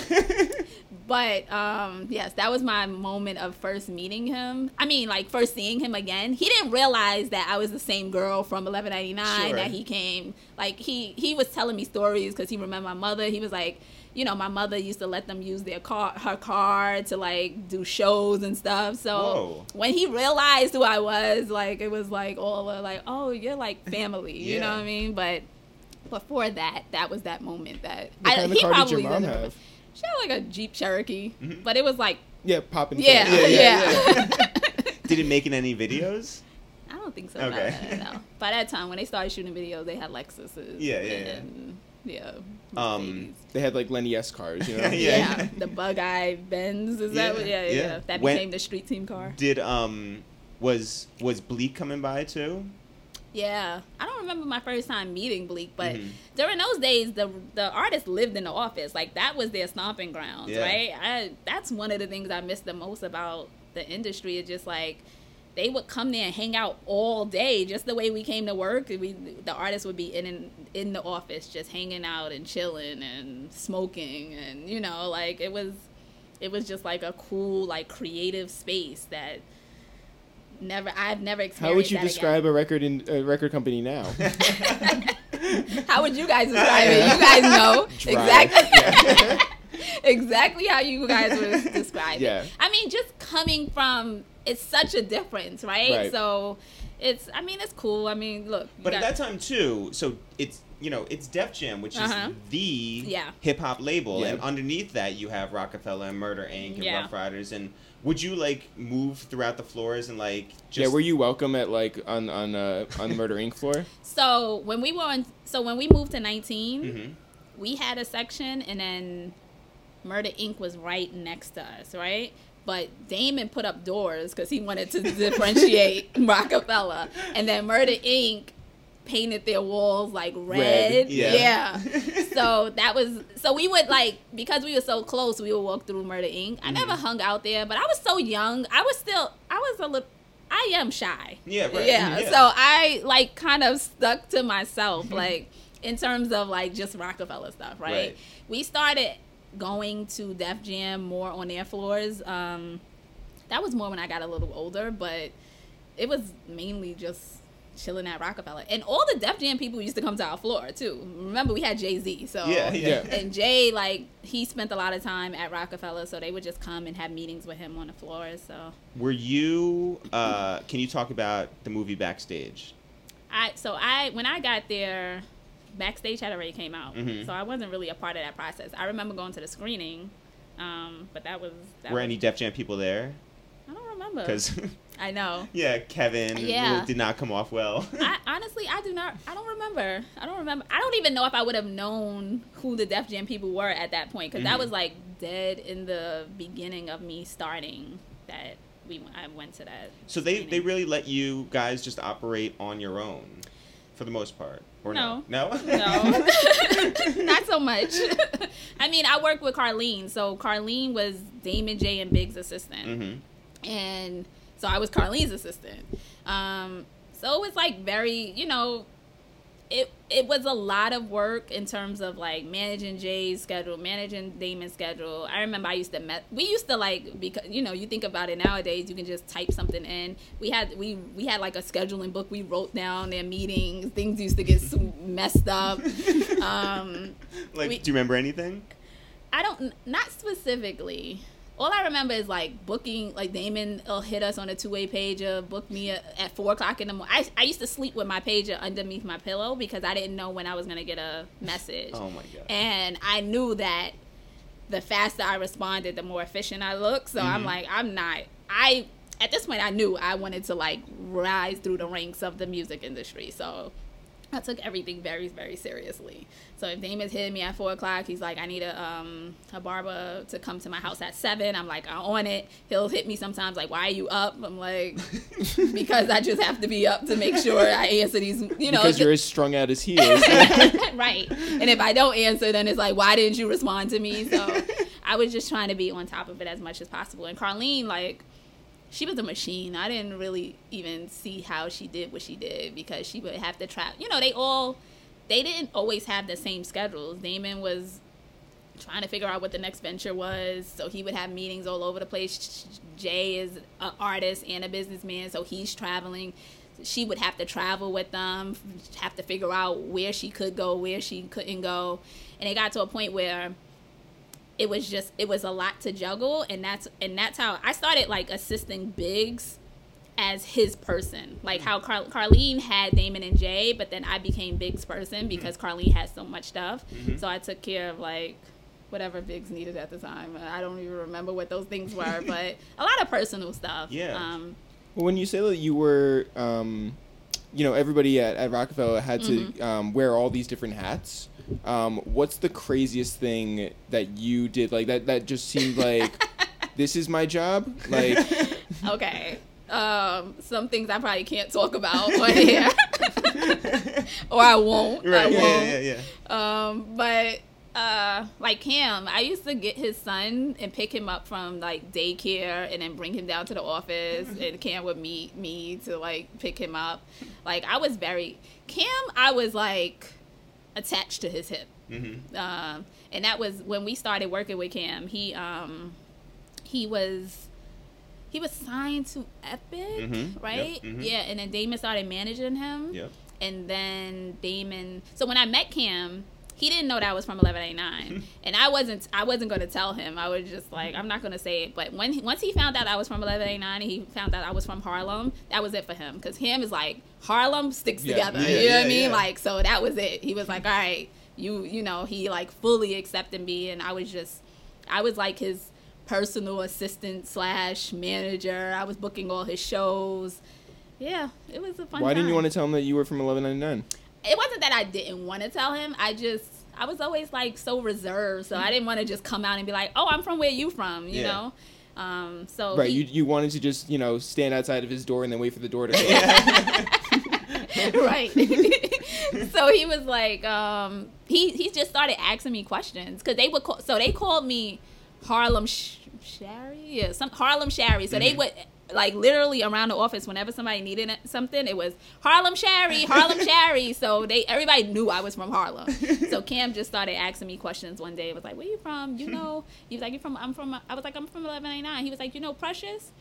But, um, yes, that was my moment of first meeting him. I mean, like, first seeing him again. He didn't realize that I was the same girl from eleven ninety-nine, sure, that he came. Like, he, he was telling me stories because he remembered my mother. He was like, you know, my mother used to let them use their car, her car to, like, do shows and stuff. So Whoa. When he realized who I was, like, it was, like, all, like, oh, you're, like, family. Yeah. You know what I mean? But before that, that was that moment that I, he probably didn't have. She had like a Jeep Cherokee, mm-hmm. but it was like... Yeah, popping. Yeah, yeah, yeah, yeah. yeah. Did it make in any videos? I don't think so. Okay. That, no. By that time, when they started shooting videos, they had Lexuses. Yeah, yeah, and, yeah. yeah um, they had like Lenny S. cars, you know? yeah, yeah. yeah. The bug-eye Benz, is yeah, that what? Yeah, yeah, yeah. That when became the street team car. Did, um, was, was Bleak coming by too? Yeah, I don't remember my first time meeting Bleak, but mm-hmm. during those days, the the artists lived in the office. Like, that was their stomping grounds, yeah. right? I, that's one of the things I miss the most about the industry. It's just, like, they would come there and hang out all day, just the way we came to work. We, the artists would be in, in, in the office just hanging out and chilling and smoking. And, you know, like, it was, it was just, like, a cool, like, creative space that... Never, I've never experienced that. How would you describe again. a record in a record company now? How would you guys describe it? You guys know Dry. exactly, exactly how you guys would describe yeah. it. I mean, just coming from, it's such a difference, right? right. So it's, I mean, it's cool. I mean, look, but at that time too. So it's, you know, it's Def Jam, which uh-huh. is the yeah. hip hop label, yeah. and underneath that you have Roc-A-Fella and Murder Incorporated and yeah. Rough Riders and. Would you, like, move throughout the floors and, like, just... Yeah, were you welcome at, like, on on, uh, on the Murder Incorporated floor? So, when we were on... So, when we moved to nineteen, mm-hmm. we had a section, and then Murder Incorporated was right next to us, right? But Damon put up doors because he wanted to differentiate Roc-A-Fella. And then Murder Incorporated painted their walls, like, red. red yeah. yeah. So, that was... So, we would, like... Because we were so close, we would walk through Murder Incorporated. I mm-hmm. never hung out there, but I was so young. I was still... I was a little... I am shy. Yeah, right. Yeah. yeah. So, I, like, kind of stuck to myself, like, in terms of, like, just Roc-A-Fella stuff, right? right? We started going to Def Jam more on their floors. Um, that was more when I got a little older, but it was mainly just... chilling at Roc-A-Fella, and all the Def Jam people used to come to our floor too. Remember, we had Jay-Z, so yeah, yeah. and Jay, like, he spent a lot of time at Roc-A-Fella, so they would just come and have meetings with him on the floor. So, were you? Uh, can you talk about the movie Backstage? I so I when I got there, Backstage had already came out, mm-hmm. so I wasn't really a part of that process. I remember going to the screening, um, but that was. That were was, any Def Jam people there? I don't remember. Because. I know. Yeah, Kevin yeah. Really did not come off well. I, honestly, I do not. I don't remember. I don't remember. I don't even know if I would have known who the Def Jam people were at that point, because mm-hmm. that was like dead in the beginning of me starting. That we I went to that. So they, they really let you guys just operate on your own, for the most part, or no, no, no, no. Not so much. I mean, I worked with Carlene, so Carlene was Damon, Jay, and Biggs' assistant, mm-hmm. and. So I was Carlene's assistant. Um, so it was, like, very, you know, it it was a lot of work in terms of, like, managing Jay's schedule, managing Damon's schedule. I remember I used to, met, we used to, like, because, you know, you think about it nowadays, you can just type something in. We had, we, we had like, a scheduling book. We wrote down their meetings. Things used to get messed up. Um, like, we, do you remember anything? I don't, not specifically. All I remember is, like, booking, like, Damon will hit us on a two-way pager, book me a, at four o'clock in the morning. I, I used to sleep with my pager underneath my pillow because I didn't know when I was going to get a message. Oh, my God. And I knew that the faster I responded, the more efficient I looked. So mm-hmm. I'm like, I'm not. I At this point, I knew I wanted to, like, rise through the ranks of the music industry. So I took everything very, very seriously. So if Damon's hitting me at four o'clock, he's like, I need a um a barber to come to my house at seven. I'm like, I'm on it. He'll hit me sometimes like, why are you up? I'm like, because I just have to be up to make sure I answer these, you know. Because you're as strung out as he is. Right. And if I don't answer, then it's like, why didn't you respond to me? So I was just trying to be on top of it as much as possible. And Carlene, like, she was a machine. I didn't really even see how she did what she did because she would have to travel. You know, they all, they didn't always have the same schedules. Damon was trying to figure out what the next venture was, so he would have meetings all over the place. Jay is an artist and a businessman, so he's traveling. She would have to travel with them, have to figure out where she could go, where she couldn't go. And it got to a point where it was just, it was a lot to juggle, and that's and that's how I started, like, assisting Biggs as his person. Like, how Car- Carlene had Damon and Jay, but then I became Biggs' person because Carlene had so much stuff. Mm-hmm. So I took care of, like, whatever Biggs needed at the time. I don't even remember what those things were, but a lot of personal stuff. Yeah. Um, well, when you say that you were, um, you know, everybody at, at Roc-A-Fella had mm-hmm. to um, wear all these different hats. Um, what's the craziest thing that you did? Like, that, that just seemed like, this is my job? Like, okay. Um, some things I probably can't talk about on here. Or I won't. Right. I yeah, won't. yeah, yeah, yeah. Um, but, uh, like Cam, I used to get his son and pick him up from, like, daycare and then bring him down to the office. And Cam would meet me to, like, pick him up. Like, I was very... Cam, I was, like... attached to his hip. Mm-hmm. Um, and that was when we started working with Cam. He um, he was he was signed to Epic, mm-hmm. right? Yep. Mm-hmm. Yeah, and then Damon started managing him. Yep. And then Damon... So when I met Cam, he didn't know that I was from eleven eighty-nine. Mm-hmm. And I wasn't I wasn't going to tell him. I was just like, I'm not going to say it. But when he, once he found out I was from eleven eighty-nine and he found out I was from Harlem, that was it for him. Because him is like... Harlem sticks yeah, together, yeah, you know yeah, what I mean? Yeah. Like, so that was it. He was like, all right, you you know, he, like, fully accepted me, and I was just, I was, like, his personal assistant slash manager. I was booking all his shows. Yeah, it was a fun Why time. Didn't you want to tell him that you were from eleven ninety-nine? It wasn't that I didn't want to tell him. I just, I was always, like, so reserved, so I didn't want to just come out and be like, oh, I'm from where you from, you yeah. know? Um, so right, he, you you wanted to just, you know, stand outside of his door and then wait for the door to close. Right. So he was like, um, he he just started asking me questions because they would call, so they called me Harlem Sh- Shari, yeah, some Harlem Shari. So mm-hmm. they would, like, literally around the office whenever somebody needed something, it was Harlem Shari, Harlem Shari. So they everybody knew I was from Harlem. So Cam just started asking me questions one day. It was like, where you from? You know, he was like, you from? I'm from. I was like, I'm from eleven ninety-nine. He was like, you know, Precious.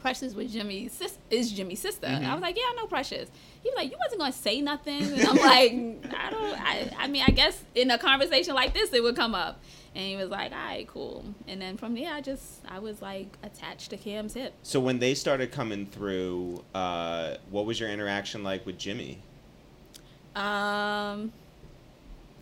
Precious was Jimmy's sis- is Jimmy's sister. Mm-hmm. I was like, yeah, I know Precious. He was like, you wasn't gonna say nothing. And I'm like, I don't. I, I mean, I guess in a conversation like this, it would come up. And he was like, all right, cool. And then from there, I just, I was, like, attached to Cam's hip. So when they started coming through, uh, what was your interaction like with Jimmy? Um,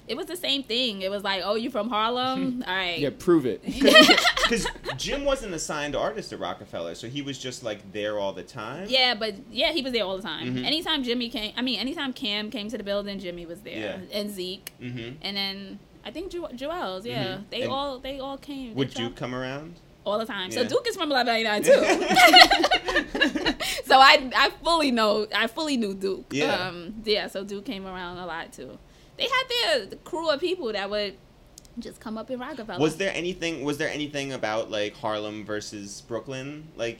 it was the same thing. It was like, oh, you from Harlem? All right. Yeah, prove it. Because Jim wasn't a signed artist at Roc-A-Fella, so he was just, like, there all the time. Yeah, but, yeah, he was there all the time. Mm-hmm. Anytime Jimmy came, I mean, anytime Cam came to the building, Jimmy was there. Yeah. And Zeke. Mm-hmm. And then... I think Ju- Juelz, yeah. Mm-hmm. They and all they all came. Would Duke come around? All the time. Yeah. So Duke is from eleven ninety-nine too. So I I fully know I fully knew Duke. Yeah. Um, yeah. So Duke came around a lot too. They had their crew of people that would just come up in Roc-A-Fella. Was there anything? Was there anything about, like, Harlem versus Brooklyn, like,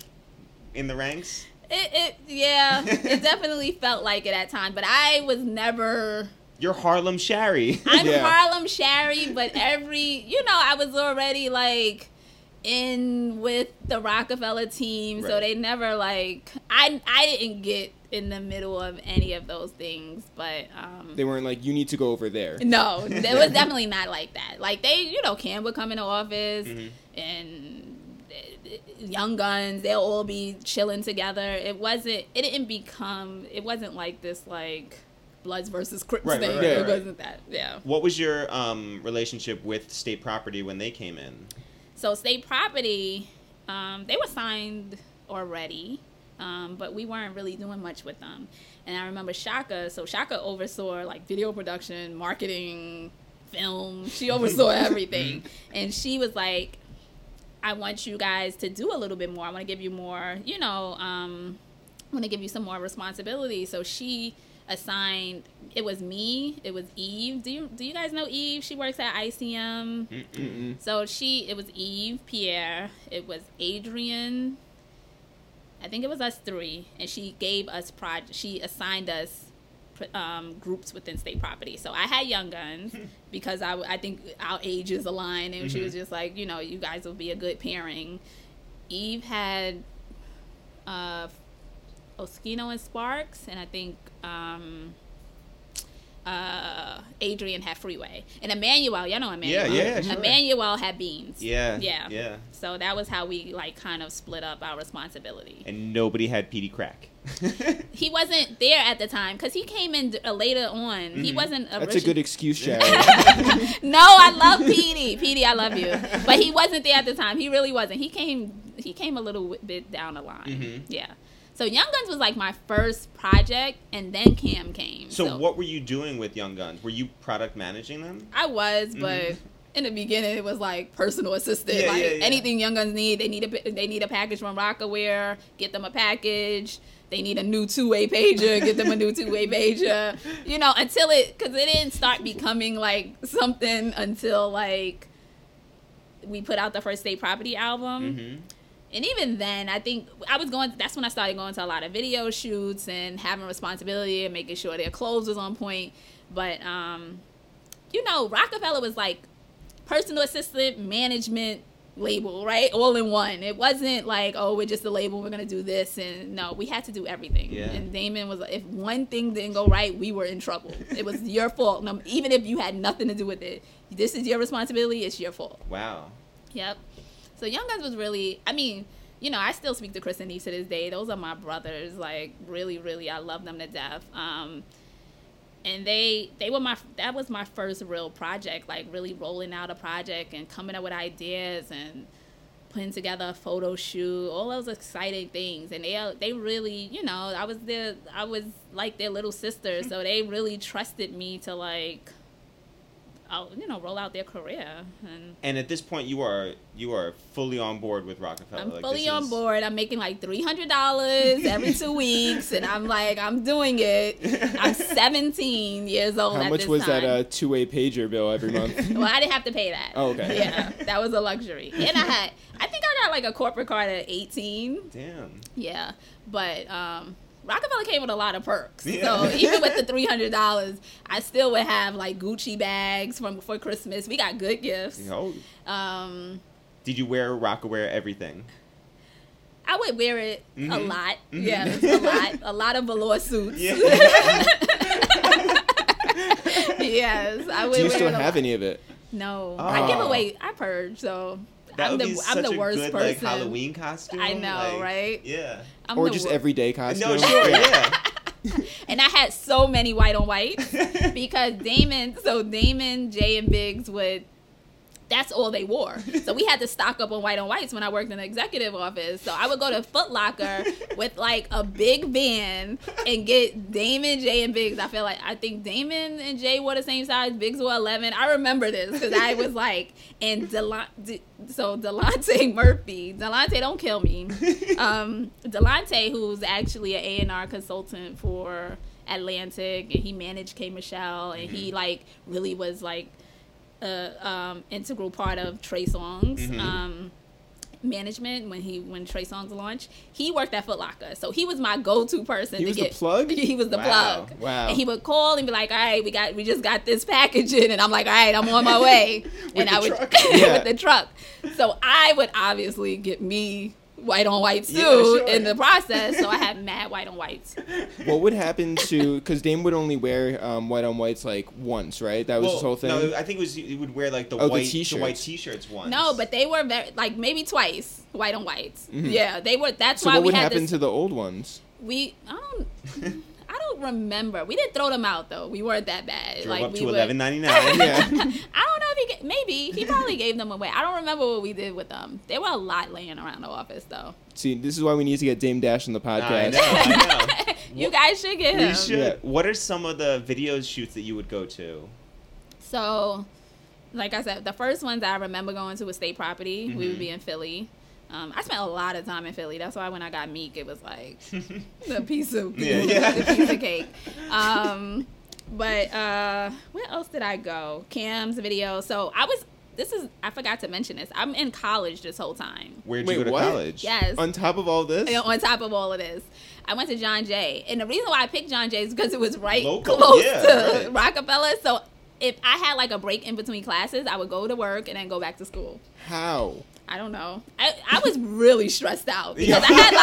in the ranks? It it yeah. It definitely felt like it at times, but I was never. You're Harlem Shari. I'm yeah. Harlem Shari, but every, you know, I was already, like, in with the Roc-A-Fella team, right. So they never, like, I I didn't get in the middle of any of those things, but um, they weren't like, you need to go over there. No, it was definitely not like that. Like, they, you know, Cam would come into office, mm-hmm. and Young Gunz, they'll all be chilling together. It wasn't. It didn't become. It wasn't like this, like. Bloods versus Crips right, thing. Right, right, it right. wasn't that. Yeah. What was your um, relationship with State Property when they came in? So State Property, um, they were signed already, um, but we weren't really doing much with them. And I remember Chaka, so Chaka oversaw like video production, marketing, film. She oversaw everything. And she was like, I want you guys to do a little bit more. I want to give you more, you know, um, I want to give you some more responsibility. So she assigned, it was me, it was Eve. Do you do you guys know Eve? She works at I C M. Mm-mm-mm. So she, it was Eve, Pierre, it was Adrian. I think it was us three, and she gave us project. She assigned us um, groups within State Property. So I had Young Gunz because I, I think our ages align, and mm-hmm. she was just like, you know, you guys will be a good pairing. Eve had uh, Oskino and Sparks, and I think um, uh, Adrian had Freeway, and Emmanuel. Y'all know Emmanuel. Yeah, yeah. Emmanuel right. had Beans. Yeah, yeah, yeah. So that was how we like kind of split up our responsibility. And nobody had Petey Crack. He wasn't there at the time because he came in uh, later on. Mm-hmm. He wasn't. Origi- That's a good excuse, Sharon. No, I love Petey. Petey, I love you, but he wasn't there at the time. He really wasn't. He came. He came a little bit down the line. Mm-hmm. Yeah. So Young Gunz was like my first project, and then Cam came. So, so what were you doing with Young Gunz? Were you product managing them? I was, but mm-hmm. in the beginning it was like personal assistant. Yeah, like yeah, yeah. Anything Young Gunz need, they need a they need a package from Rocawear. Get them a package. They need a new two-way pager. Get them a new two-way pager. You know, until it because it didn't start becoming like something until like we put out the first State Property album. Mm-hmm. And even then, I think I was going, that's when I started going to a lot of video shoots and having responsibility and making sure their clothes was on point. But, um, you know, Roc-A-Fella was like personal assistant, management, label, right? All in one. It wasn't like, oh, we're just a label, we're going to do this. And no, we had to do everything. Yeah. And Damon was like, if one thing didn't go right, we were in trouble. It was your fault. No, even if you had nothing to do with it, this is your responsibility, it's your fault. Wow. Yep. So Young Gunz was really, I mean, you know, I still speak to Chris and Eve to this day. Those are my brothers. Like, really, really, I love them to death. Um, and they, they were my, that was my first real project, like really rolling out a project and coming up with ideas and putting together a photo shoot, all those exciting things. And they, they really, you know, I was their, I was like their little sister. So they really trusted me to like, I'll, you know, roll out their career. And, and at this point, you are you are fully on board with Roc-A-Fella. I'm like, fully on is... board. I'm making like three hundred dollars every two weeks, and I'm like, I'm doing it. I'm seventeen years old. How at much this was time. That uh, two-way pager bill every month? Well, I didn't have to pay that. Oh, okay. Yeah, that was a luxury. And I had, I think I got like a corporate card at eighteen. Damn. Yeah, but um. Roc-A-Fella came with a lot of perks. Yeah. So even with the three hundred dollars, I still would have like Gucci bags from for Christmas. We got good gifts. Oh. Um, Did you wear Rocawear everything? I would wear it mm-hmm. a lot. Mm-hmm. Yeah, a lot. A lot of velour suits. Yeah. Yes, I would. Do you wear still it have lot. Any of it? No. Oh. I give away. I purge, so. That I'm would the, be such I'm the a worst good person. Like Halloween costume. I know, like, right? Yeah. I'm or just wor- everyday costume. No, sure, yeah. And I had so many white on whites because Damon, so Damon, Jay, and Biggs would. That's all they wore. So we had to stock up on white on whites when I worked in the executive office. So I would go to Foot Locker with like a big van and get Damon, Jay, and Biggs. I feel like I think Damon and Jay wore the same size. Biggs wore eleven. I remember this because I was like, and Delon, De- so Delonte Murphy. Delonte, don't kill me. Um, Delonte, who's actually an A and R consultant for Atlantic, and he managed K Michelle, and he like really was like. A um, integral part of Trey Songz mm-hmm. um, management when he when Trey Songz launched. He worked at Foot Locker, so he was my go-to person. He to was get, the plug. He was the wow. plug. Wow! And he would call and be like, "All right, we got we just got this package in," and I'm like, "All right, I'm on my way." with and the I would truck. Yeah. With the truck. So I would obviously get me white on whites too yeah, sure. in the process. So I had mad white on whites. What would happen to because Dame would only wear um, white on whites like once, right? That was well, his whole thing. No, I think it was he would wear like the oh, white the, the white t-shirts once. No, but they were very, like maybe twice white on whites. Mm-hmm. Yeah, they were. That's so why what we would had happen this, to the old ones? We I don't. I don't remember. We didn't throw them out though. We weren't that bad. Drove like up we to eleven ninety nine. Yeah. I don't know if he gave, maybe he probably gave them away. I don't remember what we did with them. There were a lot laying around the office though. See, this is why we need to get Dame Dash on the podcast. I know, I know. You guys should get him. We should. Yeah. What are some of the video shoots that you would go to? So, like I said, the first ones I remember going to was State Property. Mm-hmm. We would be in Philly. Um, I spent a lot of time in Philly. That's why when I got Meek, it was like the piece of yeah, yeah. the piece of cake. Um, but uh, where else did I go? Cam's video. So I was. This is. I forgot to mention this. I'm in college this whole time. Where'd Wait, you go to what? college? Yes. On top of all this. On top of all of this, I went to John Jay, and the reason why I picked John Jay is because it was right Local. close yeah, to right. Roc-A-Fella. So if I had like a break in between classes, I would go to work and then go back to school. How? I don't know. I, I was really stressed out because I had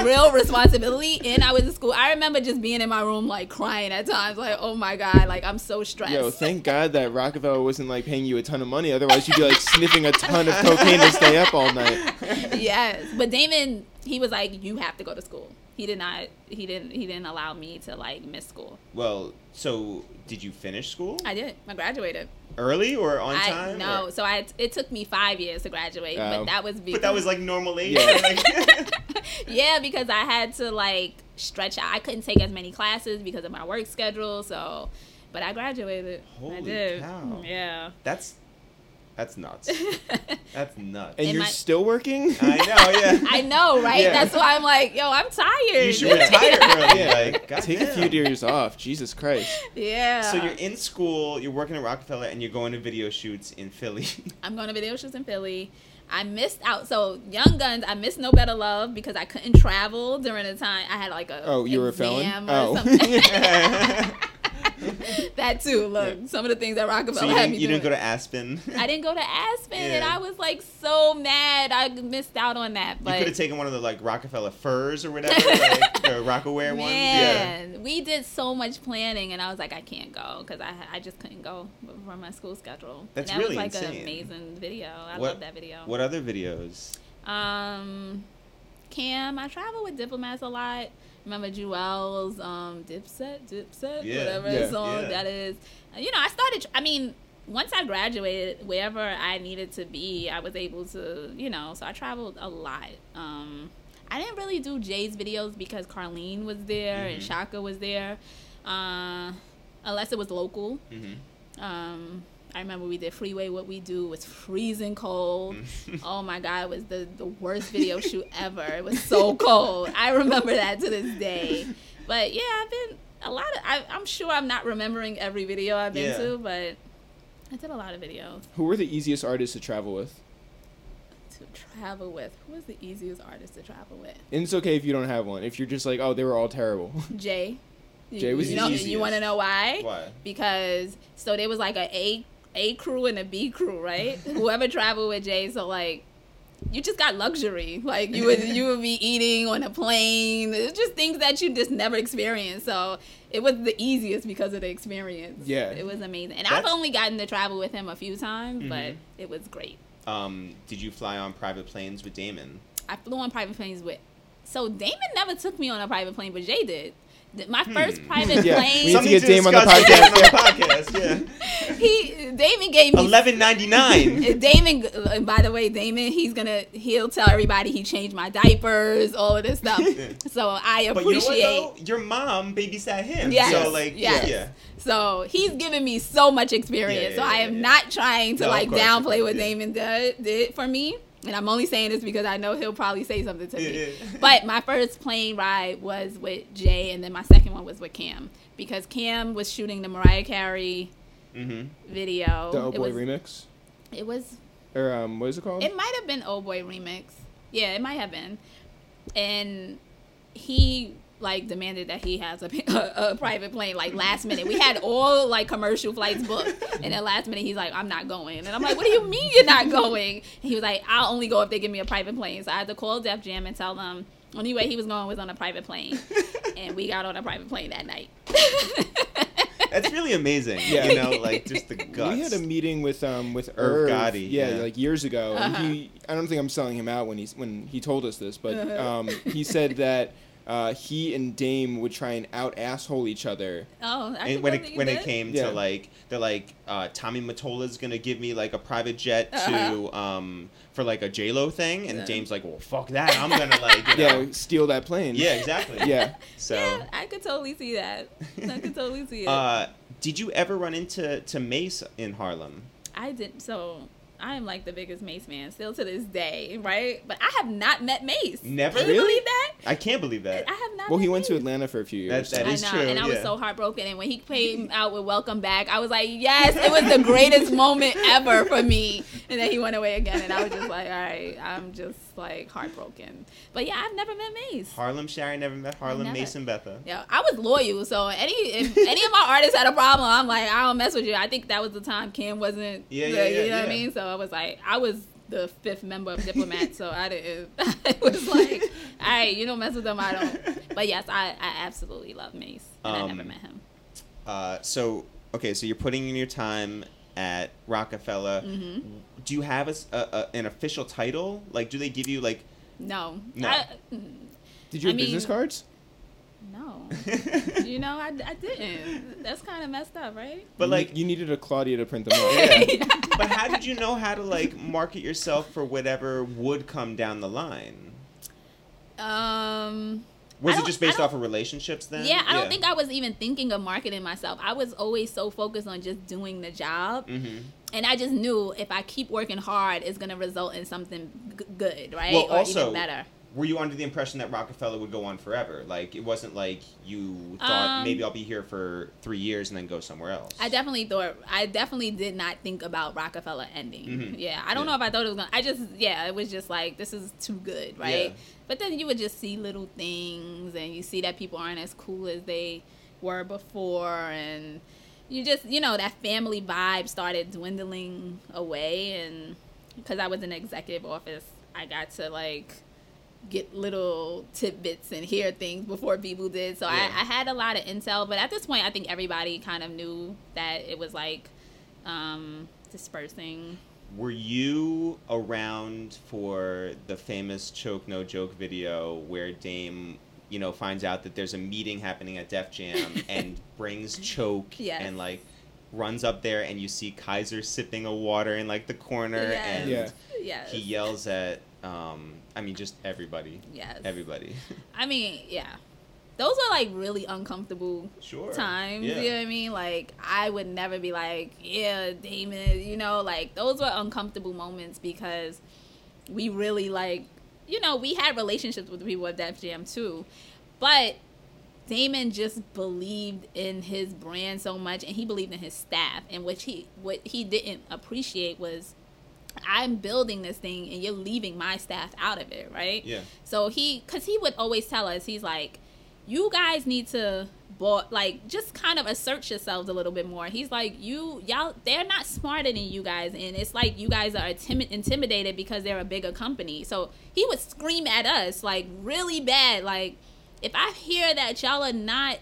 like real responsibility and I was in school. I remember just being in my room like crying at times like, oh my God, like I'm so stressed. Yo, thank God that Roc-A-Fella wasn't like paying you a ton of money. Otherwise you'd be like sniffing a ton of cocaine and stay up all night. Yes. But Damon, he was like, you have to go to school. He did not, he didn't, he didn't allow me to like miss school. Well, so did you finish school? I did. I graduated. Early or on I, time? No. Or? So I, it took me five years to graduate, um, but that was because, but that was like normal age. Yeah. Like, yeah, because I had to like stretch out. I couldn't take as many classes because of my work schedule. So, but I graduated. Holy I did. cow. Yeah. That's, That's nuts. That's nuts. And, and you're my, still working? I know, yeah. I know, right? Yeah. That's why I'm like, yo, I'm tired. You should retire early. Yeah. Like, take damn. a few years off. Jesus Christ. Yeah. So you're in school, you're working at Roc-A-Fella, and you're going to video shoots in Philly. I'm going to video shoots in Philly. I missed out. So Young Gunz, I missed No Better Love because I couldn't travel during the time. I had like a Oh, you were a felon? Oh. That too. Look, yeah. some of the things that Roc-A-Fella so had me you doing. You didn't go to Aspen. I didn't go to Aspen, yeah. and I was like so mad. I missed out on that. But you could have taken one of the like Roc-A-Fella furs or whatever, like the Rocawear ones. Man, yeah. we did so much planning, and I was like, I can't go because I I just couldn't go from my school schedule. That's and that really was like insane. An amazing video. I what, love that video. What other videos? Um, Cam, I travel with diplomats a lot. Remember Juelz, um, Dipset, Dipset, yeah, whatever yeah, song yeah. that is. You know, I started, I mean, once I graduated, wherever I needed to be, I was able to, you know, so I traveled a lot. Um, I didn't really do Jay's videos because Carlene was there mm-hmm. and Chaka was there, uh, unless it was local. Mm-hmm. Um, I remember we did Freeway. What we do was freezing cold. Oh my God, it was the, the worst video shoot ever. It was so cold. I remember that to this day. But yeah, I've been a lot of, I, I'm sure I'm not remembering every video I've been yeah. to, but I did a lot of videos. Who were the easiest artists to travel with? To travel with? Who was the easiest artist to travel with? And it's okay if you don't have one. If you're just like, oh, they were all terrible. Jay. Jay was you know, the easiest. You want to know why? Why? Because, so there was like an A A crew and a B crew, right? Whoever traveled with Jay, so like, you just got luxury. Like you would you would be eating on a plane. It's just things that you just never experienced. So it was the easiest because of the experience. Yeah, it was amazing. And That's... I've only gotten to travel with him a few times, mm-hmm. but it was great. Um, did you fly on private planes with Damon? I flew on private planes with. So Damon never took me on a private plane, but Jay did. My first hmm. private yeah. plane. We need to get Damon on the podcast. on the podcast. Yeah. He Damon gave me eleven ninety nine. Damon, by the way, Damon, he's gonna he'll tell everybody he changed my diapers, all of this stuff. Yeah. So I appreciate. But you know what, though? Your mom babysat him. Yes. So like, yes. yeah. So he's given me so much experience. Yeah, yeah, so I am yeah, yeah. not trying to no, like downplay what yeah. Damon did, did for me. And I'm only saying this because I know he'll probably say something to me. Yeah, yeah. But my first plane ride was with Jay, and then my second one was with Cam. Because Cam was shooting the Mariah Carey mm-hmm. video. The Oh Boy it was, remix? It was... Or um, what is it called? It might have been Oh Boy remix. Yeah, it might have been. And he... like demanded that he has a, a, a private plane like last minute. We had all like commercial flights booked, and then last minute he's like, I'm not going. And I'm like, what do you mean you're not going? And he was like, I'll only go if they give me a private plane. So I had to call Def Jam and tell them only way he was going was on a private plane. And we got on a private plane that night. That's really amazing. Yeah. You know, like just the guts. We had a meeting with um with Irv, Irv Gotti, yeah, yeah, like years ago. Uh-huh. And he I don't think I'm selling him out when he's when he told us this, but uh-huh. um he said that Uh, he and Dame would try and out asshole each other. Oh, I and when it, when did. it came yeah. to like they're like uh, Tommy Mottola's gonna give me like a private jet uh-huh. to um for like a J-Lo thing, and yeah. Dame's like, well, fuck that, I'm gonna like you know, yeah steal that plane. Yeah, exactly. yeah. So yeah, I could totally see that. I could totally see it. Uh, did you ever run into to Mace in Harlem? I didn't. So. I am like the biggest Mace man still to this day, right? But I have not met Mace. Never Can you really? believe that? I can't believe that. I have not. Well, met he went Mace. to Atlanta for a few years. That, that is I know, true. And I yeah. was so heartbroken. And when he came out with "Welcome Back," I was like, "Yes, it was the greatest moment ever for me." And then he went away again, and I was just like, "All right, I'm just like heartbroken." But yeah, I've never met Mace. Harlem Shari never met Harlem never. Mace and Betha. Yeah, I was loyal. So any if any of my artists had a problem, I'm like, I don't mess with you. I think that was the time Kim wasn't. Yeah, the, yeah, yeah, you know yeah. what I mean? So. I was like, I was the fifth member of Diplomat, so I didn't. I was like, all right, you don't mess with them, I don't. But yes, I, I absolutely love Mace, and um, I never met him. Uh, so okay, so you're putting in your time at Roc-A-Fella. Mm-hmm. Do you have a, a, a, an official title? Like, do they give you like? No. No. I, Did you have I mean, business cards? No. you know, I, I didn't. That's kind of messed up, right? But, like... You needed a Claudia to print them out. Yeah. yeah. But how did you know how to, like, market yourself for whatever would come down the line? Um... Was it just based off of relationships then? Yeah, I yeah. don't think I was even thinking of marketing myself. I was always so focused on just doing the job. Mm-hmm. And I just knew if I keep working hard, it's going to result in something g- good, right? Well, or also, even better. Were you under the impression that Roc-A-Fella would go on forever? Like, it wasn't like you thought, um, maybe I'll be here for three years and then go somewhere else. I definitely thought, I definitely did not think about Roc-A-Fella ending. Mm-hmm. Yeah, I don't yeah. know if I thought it was going to, I just, yeah, it was just like, this is too good, right? Yeah. But then you would just see little things, and you see that people aren't as cool as they were before, and you just, you know, that family vibe started dwindling away, and because I was in the executive office, I got to, like... get little tidbits and hear things before people did. So yeah. I, I had a lot of intel, but at this point I think everybody kind of knew that it was like um, dispersing. Were you around for the famous Choke No Joke video where Dame, you know, finds out that there's a meeting happening at Def Jam and brings Choke yes. and like runs up there and you see Kaiser sipping a water in like the corner yes. and yeah. yes. he yells at Um, I mean, just everybody. Yes. Everybody. I mean, yeah. Those are, like, really uncomfortable sure. times. Yeah. You know what I mean? Like, I would never be like, yeah, Damon, you know? Like, those were uncomfortable moments because we really, like, you know, we had relationships with people at Def Jam, too. But Damon just believed in his brand so much, and he believed in his staff. And what he, what he didn't appreciate was... I'm building this thing and you're leaving my staff out of it, right? Yeah. So he, because he would always tell us, he's like, you guys need to, bo- like, just kind of assert yourselves a little bit more. He's like, you, y'all, they're not smarter than you guys. And it's like you guys are intim- intimidated because they're a bigger company. So he would scream at us, like, really bad. Like, if I hear that y'all are not,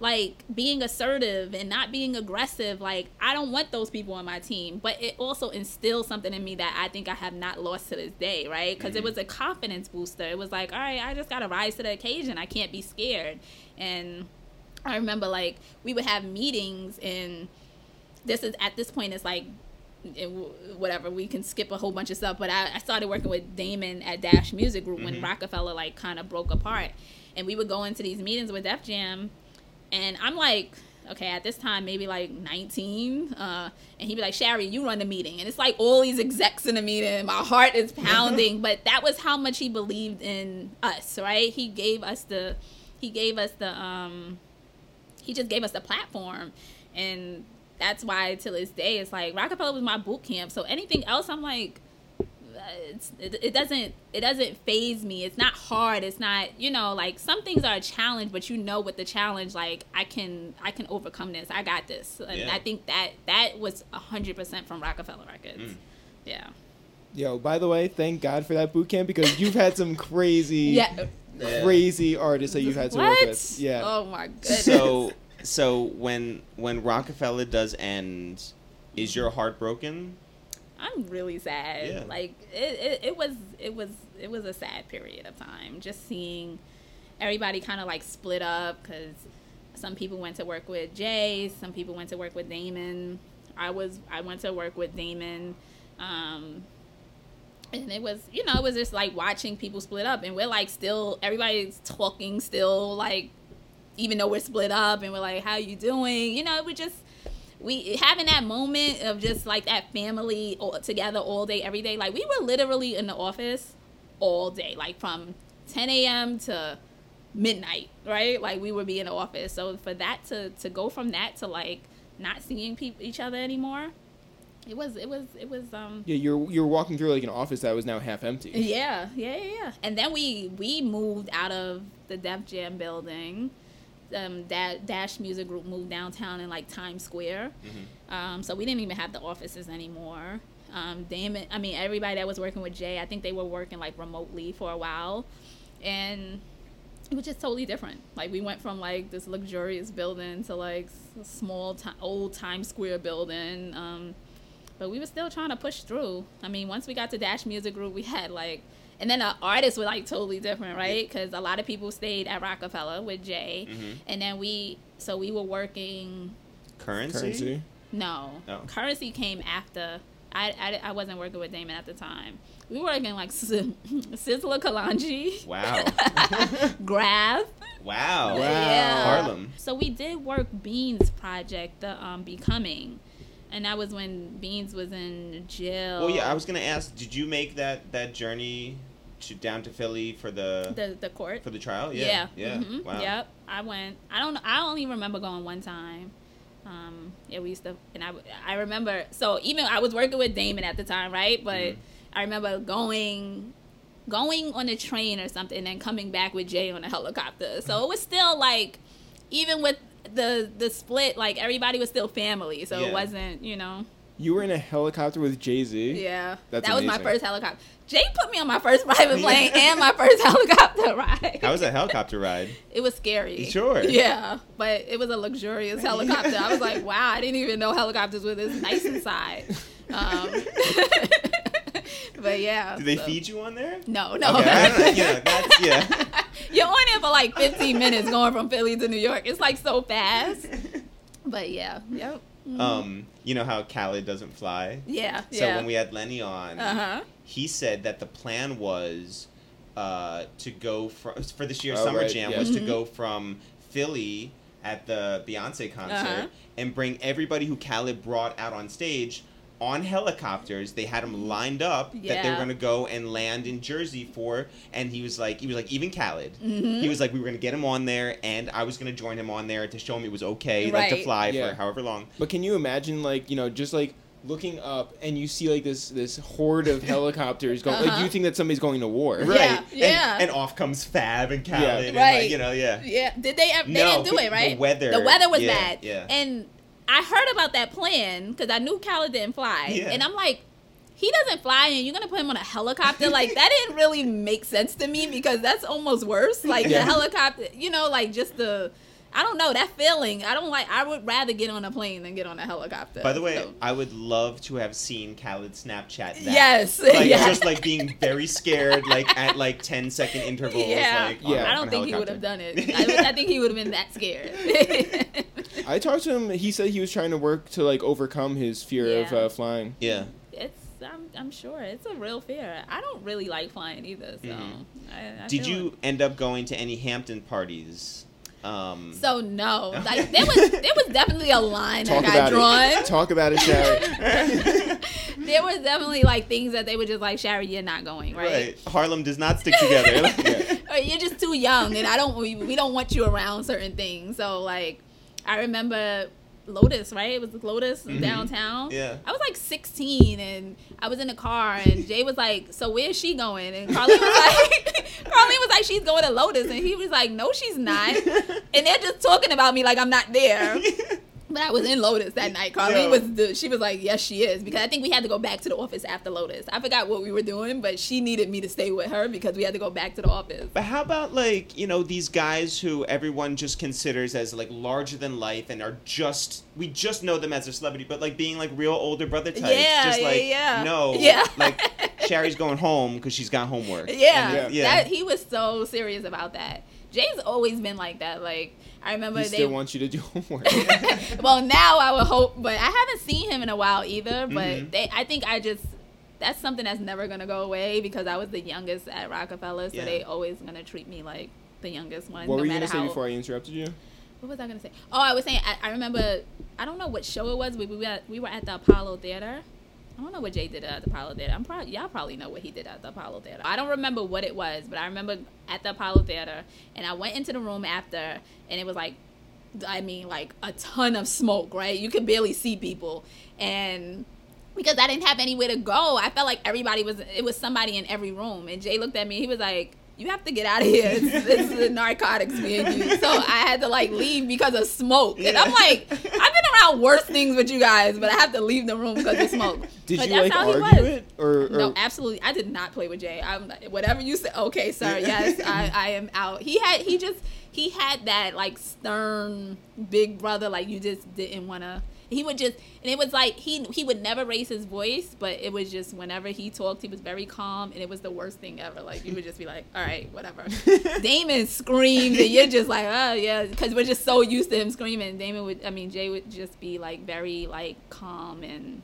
like, being assertive and not being aggressive, like, I don't want those people on my team. But it also instills something in me that I think I have not lost to this day, right? Because mm-hmm. it was a confidence booster. It was like, all right, I just got to rise to the occasion. I can't be scared. And I remember, like, we would have meetings, and this is, at this point, it's like, it, whatever, we can skip a whole bunch of stuff. But I, I started working with Damon at Dash Music Group mm-hmm. when Roc-A-Fella, like, kind of broke apart. And we would go into these meetings with Def Jam, and I'm like, okay, at this time, maybe like nineteen. Uh, and he'd be like, Shari, you run the meeting. And it's like all these execs in the meeting. My heart is pounding. But that was how much he believed in us, right? He gave us the, he gave us the, um, he just gave us the platform. And that's why to this day, it's like, Roc-A-Fella was my boot camp. So anything else, I'm like, It's, it, it doesn't it doesn't phase me. It's not hard. It's not, you know, like, some things are a challenge, but you know, with the challenge, like, I can I can overcome this. I got this. And yeah. I think that that was one hundred percent from Roc-A-Fella Records. Mm. Yeah. Yo, by the way, thank God for that boot camp, because you've had some crazy, yeah. crazy artists that you've had to what? work with. Yeah. Oh, my goodness. So, so when when Roc-A-Fella does end, is your heart broken? I'm really sad. Yeah. Like it, it, it was, it was, it was a sad period of time. Just seeing, everybody kind of like split up because some people went to work with Jay, some people went to work with Damon. I was I went to work with Damon, um, and it was, you know, it was just like watching people split up, and we're like still, everybody's talking still, like, even though we're split up, and we're like, how you doing? You know, we just, we having that moment of just like that family all together all day, every day. Like, we were literally in the office all day, like from ten a.m. to midnight, right? Like, we would be in the office. So for that to, to go from that to like not seeing pe- each other anymore, it was, it was, it was, um, yeah, you're, you're walking through like an office that was now half empty. Yeah. Yeah. Yeah. yeah. And then we, we moved out of the Def Jam building. Um, that Dash Music Group moved downtown in like Times Square, mm-hmm. um, so we didn't even have the offices anymore. Um, Damon, I mean, everybody that was working with Jay, I think they were working like remotely for a while, and it was just totally different. Like, we went from like this luxurious building to like a small t- old Times Square building, um, but we were still trying to push through. I mean, once we got to Dash Music Group, we had like. And then the artists were, like, totally different, right? Because a lot of people stayed at Roc-A-Fella with Jay. Mm-hmm. And then we... So we were working... Currency? Currency? No. Oh. Currency came after... I, I, I wasn't working with Damon at the time. We were working, like, Sizzla Kalanji. Wow. Grav. Wow. Wow. Yeah. Harlem. So we did work Beans' project, the um, Becoming. And that was when Beans was in jail. Well, yeah, I was going to ask, did you make that, that journey... To down to Philly for the, the the court for the trial, yeah, yeah, yeah. Mm-hmm. Wow. Yep. I went. I don't. I only remember going one time. Um, yeah, we used to, and I, I remember. So even I was working with Damon at the time, right? But mm-hmm. I remember going, going on a train or something, and then coming back with Jay on a helicopter. So it was still like, even with the the split, like everybody was still family. So yeah. It wasn't, you know. You were in a helicopter with Jay-Z? Yeah. That's that was amazing. My first helicopter. Jay put me on my first private plane and my first helicopter ride. How was that helicopter ride? It was scary. Sure. Yeah. But it was a luxurious helicopter. I was like, wow, I didn't even know helicopters were this nice inside. Um, but yeah. Do they so. feed you on there? No, no. Okay, I don't know. Yeah, that's, yeah. You're on it for like fifteen minutes going from Philly to New York. It's like so fast. But yeah. Yep. Mm-hmm. Um, you know how Khaled doesn't fly? Yeah. So yeah. When we had Lenny on, uh-huh. he said that the plan was uh, to go from for this year's oh, summer right. jam yeah. was mm-hmm. to go from Philly at the Beyonce concert uh-huh. and bring everybody who Khaled brought out on stage on helicopters. They had them lined up yeah. that they were going to go and land in Jersey for, and he was like, he was like, even Khaled, mm-hmm. he was like, we were going to get him on there, and I was going to join him on there to show him it was okay, right. like to fly yeah. for however long. But can you imagine, like, you know, just like looking up and you see like this this horde of helicopters going, uh-huh. like you think that somebody's going to war, right? Yeah, yeah. And, and off comes Fab and Khaled, yeah. and right? Like, you know, yeah, yeah. Did they? They no, didn't do it, right? The weather, the weather was yeah, bad, yeah, and. I heard about that plan because I knew Khaled didn't fly. Yeah. And I'm like, he doesn't fly and you're going to put him on a helicopter? Like, that didn't really make sense to me because that's almost worse. Like, yeah. the helicopter, you know, like just the, I don't know, that feeling. I don't like, I would rather get on a plane than get on a helicopter. By the way, so. I would love to have seen Khaled Snapchat that. Yes. Like, yeah. just like being very scared, like at like ten second intervals. Yeah. Like, yeah. On, I don't think he would have done it. I, I think he would have been that scared. I talked to him. He said he was trying to work to like overcome his fear yeah. of uh, flying. Yeah, it's I'm I'm sure it's a real fear. I don't really like flying either. So, mm-hmm. I, I did you like... end up going to any Hampton parties? Um, so no, like there was there was definitely a line Talk that got drawn. It. Talk about it, Shari. There was definitely like things that they were just like, Shari, you're not going, right? Right. Harlem does not stick together. Like, yeah. Or you're just too young, and I don't. We, we don't want you around certain things. So like. I remember Lotus, right? It was Lotus mm-hmm. downtown. Yeah. I was like sixteen and I was in a car and Jay was like, so where's she going? And Carlene was like, Carlene was like, she's going to Lotus. And he was like, no, she's not. And they're just talking about me like I'm not there. But I was in Lotus that night. Carlene no. was, she was like, yes, she is. Because I think we had to go back to the office after Lotus. I forgot what we were doing, but she needed me to stay with her because we had to go back to the office. But how about, like, you know, these guys who everyone just considers as, like, larger than life and are just, we just know them as a celebrity, but, like, being, like, real older brother types. Yeah, just, like, yeah, yeah. no. Yeah. Like, Shari's going home because she's got homework. Yeah. And, yeah. yeah. That, he was so serious about that. Jay's always been like that. Like, I remember he they still want you to do homework. Well, now I would hope, but I haven't seen him in a while either. But mm-hmm. they, I think I just that's something that's never gonna go away because I was the youngest at Roc-A-Fella, so yeah. they always gonna treat me like the youngest one. What no were you gonna say before I interrupted you? What was I gonna say? Oh, I was saying I, I remember. I don't know what show it was. But we we were, at, we were at the Apollo Theater. I don't know what Jay did at the Apollo Theater. I'm probably y'all probably know what he did at the Apollo Theater. I don't remember what it was, but I remember at the Apollo Theater, and I went into the room after, and it was like, I mean, like a ton of smoke, right? You could barely see people, and because I didn't have anywhere to go, I felt like everybody was it was somebody in every room. And Jay looked at me, and he was like, "You have to get out of here. It's, this is the narcotics being used." So I had to like leave because of smoke, yeah. and I'm like, I've been around worse things with you guys, but I have to leave the room because of smoke. Did but you that's like how argue he was. It? Or, or no, absolutely. I did not play with Jay. I'm whatever you say. Okay, sir. Yes, I, I am out. He had he just he had that like stern big brother. Like you just didn't want to. He would just, and it was like, he he would never raise his voice, but it was just whenever he talked, he was very calm, and it was the worst thing ever. Like, you would just be like, all right, whatever. Damon screamed, and you're just like, oh, yeah, because we're just so used to him screaming. Damon would, I mean, Jay would just be, like, very, like, calm and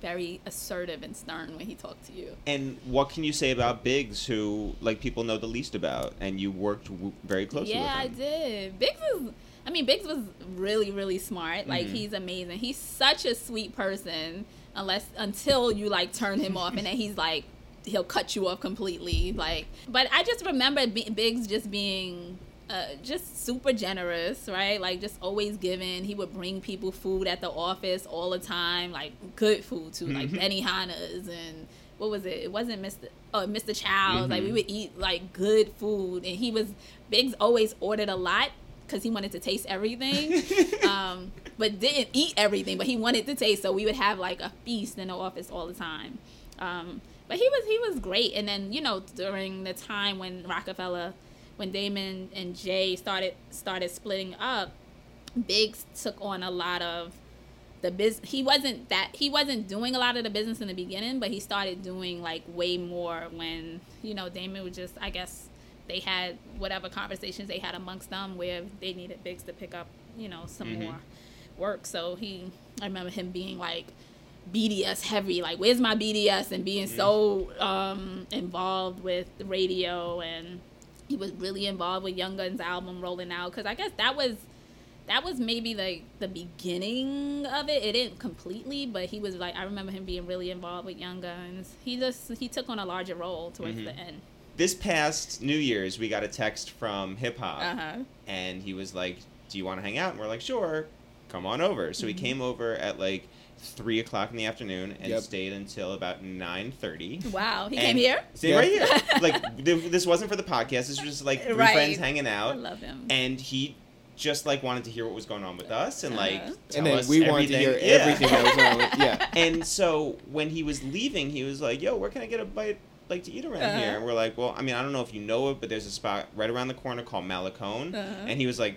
very assertive and stern when he talked to you. And what can you say about Biggs, who, like, people know the least about, and you worked w- very closely yeah, with him? Yeah, I did. Biggs was... I mean, Biggs was really, really smart. Like, mm-hmm. he's amazing. He's such a sweet person unless until you, like, turn him off. And then he's, like, he'll cut you off completely. Like, but I just remember B- Biggs just being uh, just super generous, right? Like, just always giving. He would bring people food at the office all the time. Like, good food, too. Mm-hmm. Like, Benihana's and... What was it? It wasn't Mister Uh, Mister Chow's. Mm-hmm. Like, we would eat, like, good food. And he was... Biggs always ordered a lot. Because he wanted to taste everything, um, but didn't eat everything. But he wanted to taste, so we would have like a feast in the office all the time. Um, but he was he was great. And then you know during the time when Roc-A-Fella, when Damon and Jay started started splitting up, Biggs took on a lot of the business. He wasn't that he wasn't doing a lot of the business in the beginning, but he started doing like way more when you know Damon was just I guess. They had whatever conversations they had amongst them where they needed Biggs to pick up, you know, some mm-hmm. more work. So he, I remember him being like B D S heavy, like where's my B D S and being mm-hmm. so um, involved with the radio. And he was really involved with Young Gunz' album rolling out. Cause I guess that was, that was maybe like the beginning of it. It didn't completely, but he was like, I remember him being really involved with Young Gunz. He just, he took on a larger role towards mm-hmm. the end. This past New Year's, we got a text from Hip Hop, uh-huh. and he was like, do you want to hang out? And we're like, sure, come on over. So mm-hmm. he came over at like three o'clock in the afternoon and yep. stayed until about nine thirty. Wow, he came here? Stayed yep. right here. Like, th- this wasn't for the podcast. This was just like three right. friends hanging out. I love him. And he... just like wanted to hear what was going on with us and like uh-huh. tell and then us we everything. Wanted to hear yeah. everything that was going on with yeah and so when he was leaving he was like yo where can I get a bite like to eat around uh-huh. here and we're like well I mean I don't know if you know it but there's a spot right around the corner called Malacone uh-huh. and he was like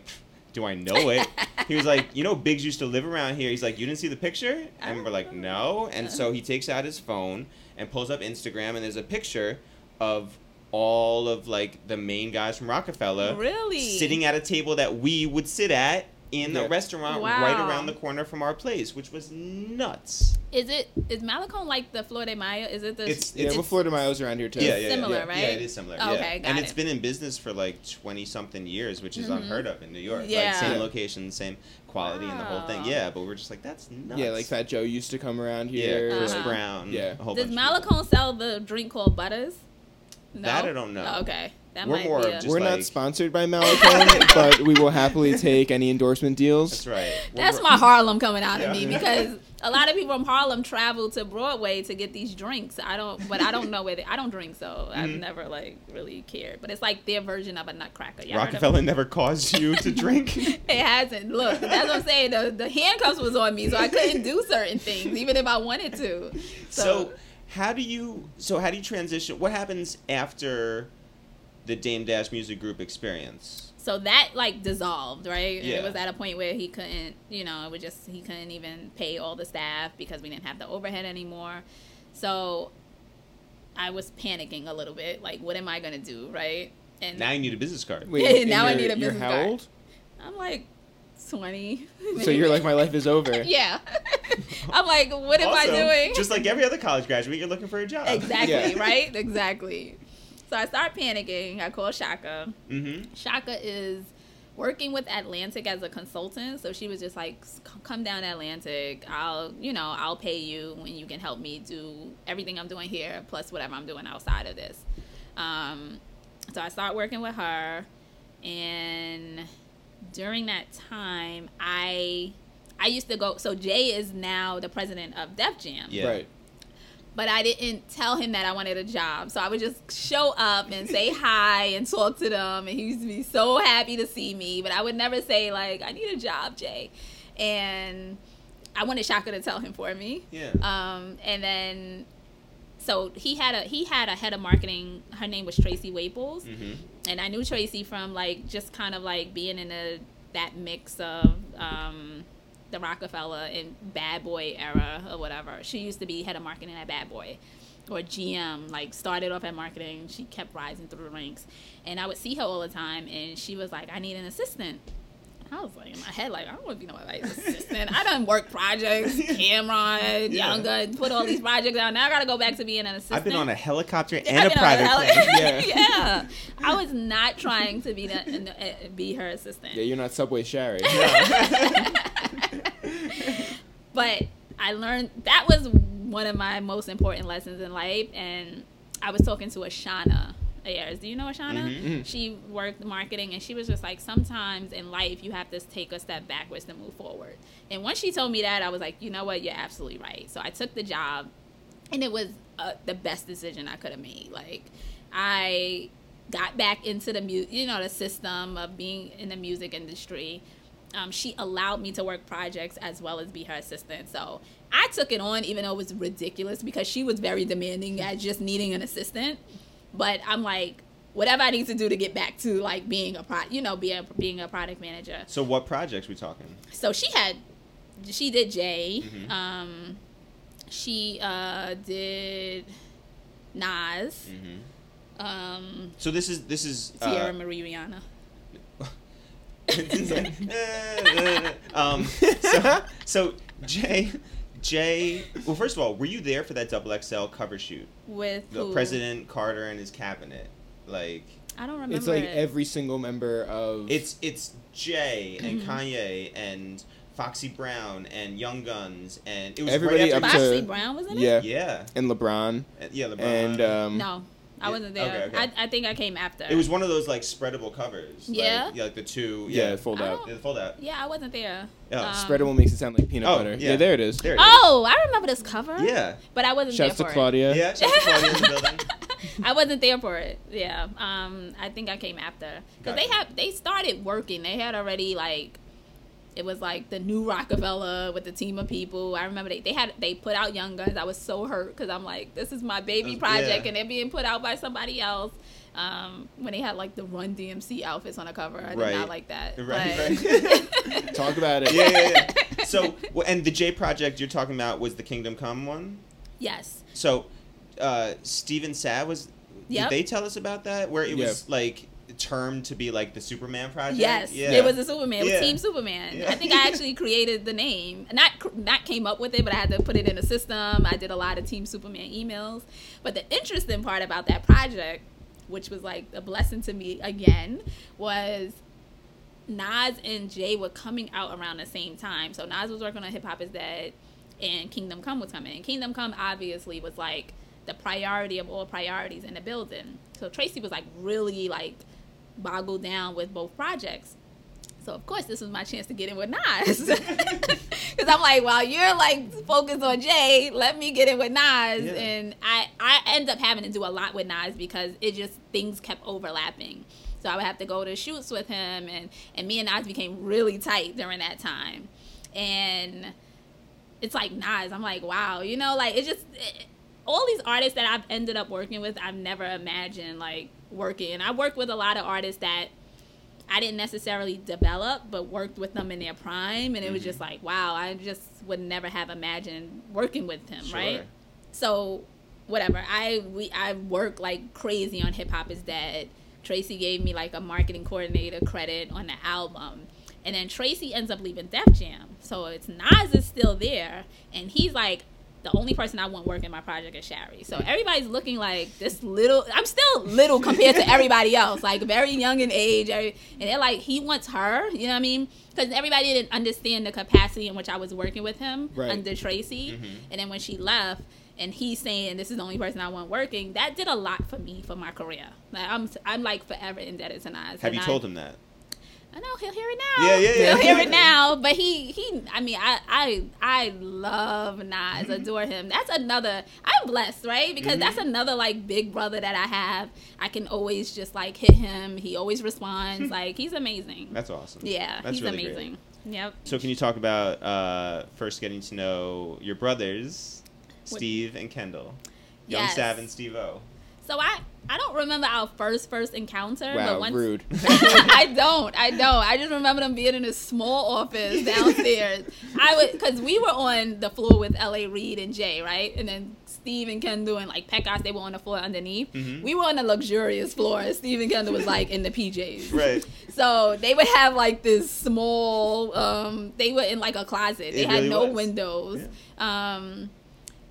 do I know it he was like you know Biggs used to live around here he's like you didn't see the picture and we're like no and so he takes out his phone and pulls up Instagram and there's a picture of all of like the main guys from Roc-A-Fella really sitting at a table that we would sit at in yeah. the restaurant wow. right around the corner from our place, which was nuts. Is it is Malacone like the Flor de Mayo? Is it the it's, it's, yeah? Well, Flor de Mayo's around here too. Yeah, yeah, yeah similar, yeah. right? Yeah, it is similar. Oh, okay, yeah. got and it. It's been in business for like twenty something years, which is mm-hmm. unheard of in New York. Yeah. Like same location, same quality, wow. and the whole thing. Yeah, but we're just like that's nuts. Yeah, like Fat Joe used to come around here. Yeah, Chris uh-huh. Brown. Yeah, a whole does bunch Malacone of sell the drink called Butters? No? That I don't know. Oh, okay. That we're might more be a... We're like... not sponsored by Malacone, but we will happily take any endorsement deals. That's right. We're That's more... my Harlem coming out yeah. of me because a lot of people from Harlem travel to Broadway to get these drinks. I don't, but I don't know where they... I don't drink, so I've mm-hmm. never, like, really cared. But it's like their version of a nutcracker. Y'all Roc-A-Fella never caused you to drink? It hasn't. Look, that's what I'm saying. The, the handcuffs was on me, so I couldn't do certain things, even if I wanted to. So... so How do you, so how do you transition, what happens after the Dame Dash Music Group experience? So that, like, dissolved, right? Yeah. It was at a point where he couldn't, you know, it was just, he couldn't even pay all the staff because we didn't have the overhead anymore. So I was panicking a little bit, like, what am I going to do, right? And now you need a business card. Wait, now I need a business card. You're how old? I'm like twenty. So you're like, my life is over. Yeah. I'm like, what am also, I doing? Just like every other college graduate, you're looking for a job. Exactly, yeah. Right? Exactly. So I start panicking. I call Chaka. Mm-hmm. Chaka is working with Atlantic as a consultant. So she was just like, come down to Atlantic. I'll, you know, I'll pay you when you can help me do everything I'm doing here, plus whatever I'm doing outside of this. Um, so I start working with her. And during that time, I I used to go. So Jay is now the president of Def Jam. Yeah. Right. But I didn't tell him that I wanted a job. So I would just show up and say hi and talk to them. And he used to be so happy to see me. But I would never say, like, I need a job, Jay. And I wanted Chaka to tell him for me. Yeah. Um, and then, so he had a he had a head of marketing. Her name was Tracy Waples. Mm-hmm. And I knew Tracy from, like, just kind of, like, being in a, that mix of... Um, the Roc-A-Fella and Bad Boy era or whatever. She used to be head of marketing at Bad Boy or G M, like started off at marketing. She kept rising through the ranks. And I would see her all the time, and she was like, I need an assistant. I was like, in my head, like, I don't want to be nobody's assistant. I done work projects, Cam'ron, yeah. Young Gunz, put all these projects out. Now I got to go back to being an assistant. I've been on a helicopter and I've a private heli- plane. Yeah. Yeah. I was not trying to be the, be her assistant. Yeah, you're not Subway Sherry. No. But I learned that was one of my most important lessons in life. And I was talking to Ashana Ayers. Do you know Ashana? Mm-hmm. She worked marketing, and she was just like, sometimes in life you have to take a step backwards to move forward. And once she told me that, I was like, you know what? You're absolutely right. So I took the job, and it was uh, the best decision I could have made. Like, I got back into the mu- you know, the system of being in the music industry. Um, she allowed me to work projects as well as be her assistant. So I took it on, even though it was ridiculous, because she was very demanding at just needing an assistant. But I'm like, whatever I need to do to get back to, like, being a pro, you know, being being a product manager. So what projects we talking? So she had, she did Jay. Mm-hmm. Um, she uh, did Nas. Mm-hmm. Um, so this is this is Tierra uh, Marie Rihanna. Like, eh, eh. Um, so, so Jay, Jay. Well, first of all, were you there for that X X L cover shoot with the who? President Carter and his cabinet? Like, I don't remember. It's like it. Every single member of. It's it's Jay and Kanye and Foxy Brown and Young Gunz and it was everybody right after up to Foxy Brown was in yeah. it. Yeah, and LeBron. And, yeah, LeBron. And um, no. I wasn't there. Okay, okay. I, I think I came after. It was one of those, like, spreadable covers. Yeah. Like, yeah, like the two. Yeah, yeah fold out. Yeah, fold out. Yeah, I wasn't there. Oh. Um, spreadable makes it sound like peanut oh, butter. Yeah. yeah, there it is. There it oh, is. I remember this cover. Yeah. But I wasn't Shouts there for Claudia. it. Yeah, Shouts to Claudia. Yeah, Claudia in the building. I wasn't there for it. Yeah. Um, I think I came after. Because they have, they started working. They had already, like, it was, like, the new Roc-A-Fella with the team of people. I remember they, they had they put out Young Gunz. I was so hurt because I'm like, this is my baby project, yeah. and they're being put out by somebody else. Um, when they had, like, the Run D M C outfits on the cover. I right. did not like that. Right, but... right. Talk about it. Yeah, yeah, yeah. So, and the J project you're talking about was the Kingdom Come one? Yes. So, uh, Steven Saad was... Yep. Did they tell us about that? Where it yep. was, like... term to be like the Superman project. Yes, yeah. It was a Superman. It was yeah. Team Superman. Yeah. I think I actually created the name. Not not came up with it, but I had to put it in a system. I did a lot of Team Superman emails. But the interesting part about that project, which was like a blessing to me again, was Nas and Jay were coming out around the same time. So Nas was working on Hip Hop Is Dead, and Kingdom Come was coming. And Kingdom Come obviously was like the priority of all priorities in the building. So Tracy was like really like boggled down with both projects. So of course this was my chance to get in with Nas, because I'm like, while you're like focused on Jay, let me get in with Nas. Yeah. And I I end up having to do a lot with Nas because it just things kept overlapping. So I would have to go to shoots with him, and and me and Nas became really tight during that time. And it's like Nas, I'm like, wow, you know, like it just it, all these artists that I've ended up working with, I've never imagined like working. And I worked with a lot of artists that I didn't necessarily develop, but worked with them in their prime. And it mm-hmm. was just like, wow, I just would never have imagined working with him, sure. right? So, whatever. I we I worked like crazy on Hip Hop Is Dead, Tracy gave me like a marketing coordinator credit on the album. And then Tracy ends up leaving Def Jam. So it's Nas is still there. And he's like, the only person I want working my project is Shari. So everybody's looking like this little, I'm still little compared to everybody else, like very young in age. Every, and they're like, he wants her, you know what I mean? Because everybody didn't understand the capacity in which I was working with him right. under Tracy. Mm-hmm. And then when she left, and he's saying, this is the only person I want working, that did a lot for me, for my career. Like I'm I'm like forever indebted to Nas. Have you I, told him that? I know, he'll hear it now. Yeah, yeah, yeah. He'll hear it now. But he, he I mean, I I, I love Nas, adore him. That's another, I'm blessed, right? Because mm-hmm. that's another, like, big brother that I have. I can always just, like, hit him. He always responds. Like, he's amazing. That's awesome. Yeah, that's he's really amazing. Great. Yep. So can you talk about uh, first getting to know your brothers, Steve what? and Kendall? Young yes. Sav and Steve-O. So I, I don't remember our first, first encounter. Wow, but once, rude. I don't. I don't. I just remember them being in a small office downstairs. I would, because we were on the floor with L A. Reid and Jay, right? And then Steve and Kendall and, like, Pekos, they were on the floor underneath. Mm-hmm. We were on the luxurious floor. And Steve and Kendall was, like, in the P Js. Right. So they would have, like, this small, um, they were in, like, a closet. They it had really no was. windows. Yeah. Um,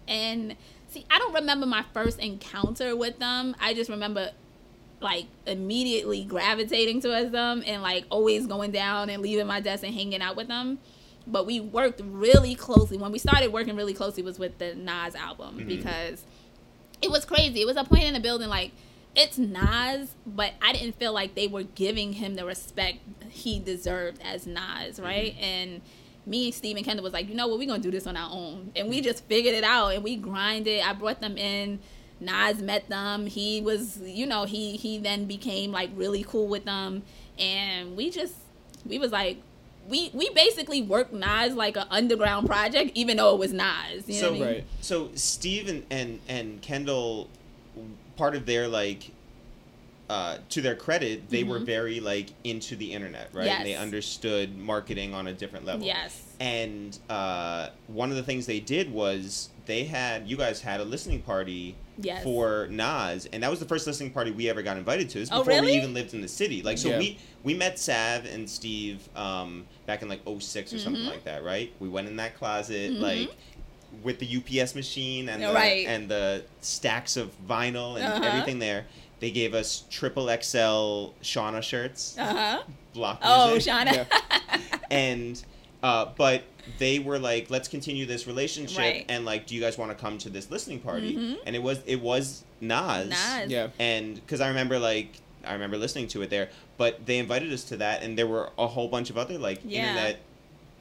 and... See, I don't remember my first encounter with them. I just remember, like, immediately gravitating towards them and, like, always going down and leaving my desk and hanging out with them. But we worked really closely. When we started working really closely was with the Nas album mm-hmm. because it was crazy. It was a point in the building, like, it's Nas, but I didn't feel like they were giving him the respect he deserved as Nas, right? Mm-hmm. And... me, Steve, and Kendall was like, you know what, we're going to do this on our own. And we just figured it out, and we grinded. I brought them in. Nas met them. He was, you know, he, he then became, like, really cool with them. And we just, we was like, we we basically worked Nas like an underground project, even though it was Nas. You know so, what I mean? Right. So, Steve and, and, and Kendall, part of their, like, Uh, to their credit, they mm-hmm. were very, like, into the internet, right? Yes. And they understood marketing on a different level. Yes. And uh, one of the things they did was they had, you guys had a listening party yes. for Nas, and that was the first listening party we ever got invited to. It was before oh, really? we even lived in the city. Like, so yeah. we, we met Sav and Steve um, back in, like, oh six or mm-hmm. something like that, right? We went in that closet, mm-hmm. like... with the U P S machine and right. the, and the stacks of vinyl and uh-huh. everything there. They gave us triple X L Shauna shirts. Uh-huh. Block music. Oh, Shauna. Yeah. And, uh, but they were like, let's continue this relationship. Right. And like, do you guys want to come to this listening party? Mm-hmm. And it was, it was Nas. Nas. Yeah. And, cause I remember like, I remember listening to it there, but they invited us to that. And there were a whole bunch of other like yeah. internet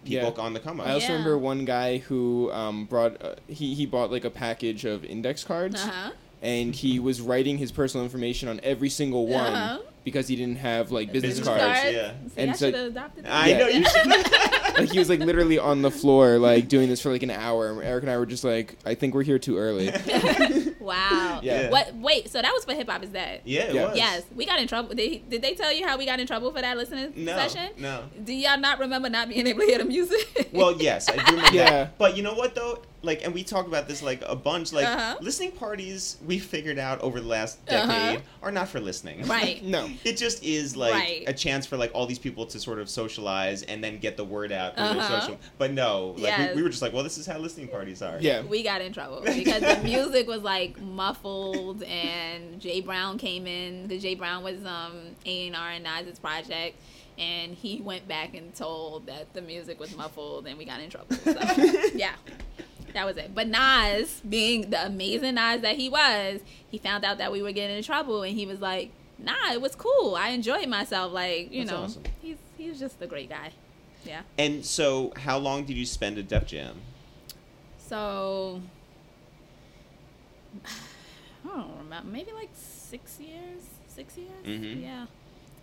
people yeah. on the come up. I also yeah. remember one guy who um, brought, uh, he, he bought like a package of index cards. Uh-huh. And he was writing his personal information on every single one uh-huh. because he didn't have, like, business, business cards. cards. Yeah. See, and I so, should have adopted that. I yeah. know you should. Like, he was, like, literally on the floor, like, doing this for, like, an hour. And Eric and I were just like, I think we're here too early. Wow. Yeah. What? Wait, so that was for Hip Hop Is Dead? Yeah, it yeah. was. Yes. We got in trouble. Did, did they tell you how we got in trouble for that listening no, session? No, no. Do y'all not remember not being able to hear the music? Well, yes, I do remember yeah. that. But you know what, though? Like, and we talk about this, like, a bunch. Like, uh-huh. listening parties, we figured out over the last decade, uh-huh. are not for listening. Right. No. It just is, like, right. a chance for, like, all these people to sort of socialize and then get the word out. From uh-huh. their social. But no. Like, yes. we, we were just like, well, this is how listening parties are. Yeah. We got in trouble because the music was, like, muffled, and Jay Brown came in. Because Jay Brown was um, A and R in Nas's project. And he went back and told that the music was muffled, and we got in trouble. So, yeah. That was it. But Nas, being the amazing Nas that he was, he found out that we were getting in trouble, and he was like, nah, it was cool. I enjoyed myself. Like, you That's know, awesome. he's he's just a great guy. Yeah. And so how long did you spend at Def Jam? So, I don't remember. Maybe like six years? Six years? Mm-hmm. Yeah.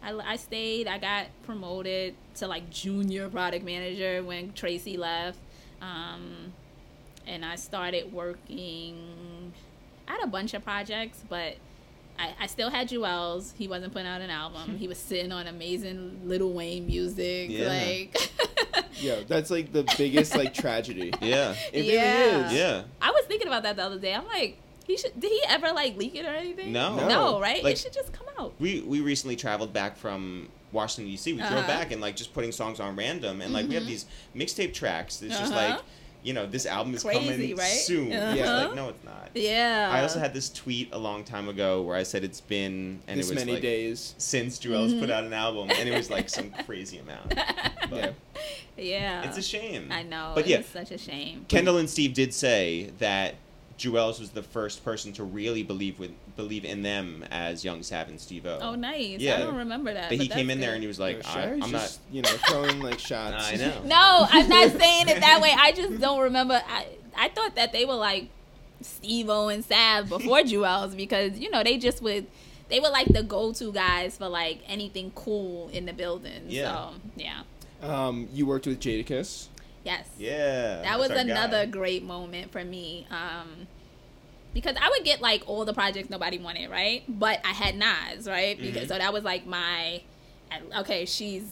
I, I stayed. I got promoted to, like, junior product manager when Tracy left. Um... And I started working, I had a bunch of projects, but I, I still had Juelz. He wasn't putting out an album. He was sitting on amazing Lil Wayne music. Yeah. Like, yeah, that's like the biggest like tragedy. Yeah. It yeah. really is. Yeah. I was thinking about that the other day. I'm like, He should. Did he ever like leak it or anything? No, no, no right? Like, it should just come out. We we recently traveled back from Washington D C. We uh-huh. drove back and like just putting songs on random, and like mm-hmm. we have these mixtape tracks. It's uh-huh. just like, you know, this album is Crazy, coming right? soon. Uh-huh. Yeah, like no, it's not. Yeah. I also had this tweet a long time ago where I said it's been and this it was many like, days since Juelz mm-hmm. put out an album, and it was like some crazy amount. But, yeah. Yeah. It's a shame. I know. But yeah, it's such a shame. Kendall and Steve did say that Juelz was the first person to really believe with believe in them as Young Sav and Steve-O. Oh, nice. Yeah. I don't remember that. But he came in good. there and he was like, sure, I, I'm just, not... you know, throwing, like, shots. I know. No, I'm not saying it that way. I just don't remember. I, I thought that they were, like, Steve-O and Sav before Juelz because, you know, they just would... They were, like, the go-to guys for, like, anything cool in the building. Yeah. So, yeah. Um, you worked with Jadakiss. Yes. Yeah. That was another guy. great moment for me. Um, because I would get like all the projects nobody wanted, right? But I had Nas, right? Because mm-hmm. so that was like my, okay, she's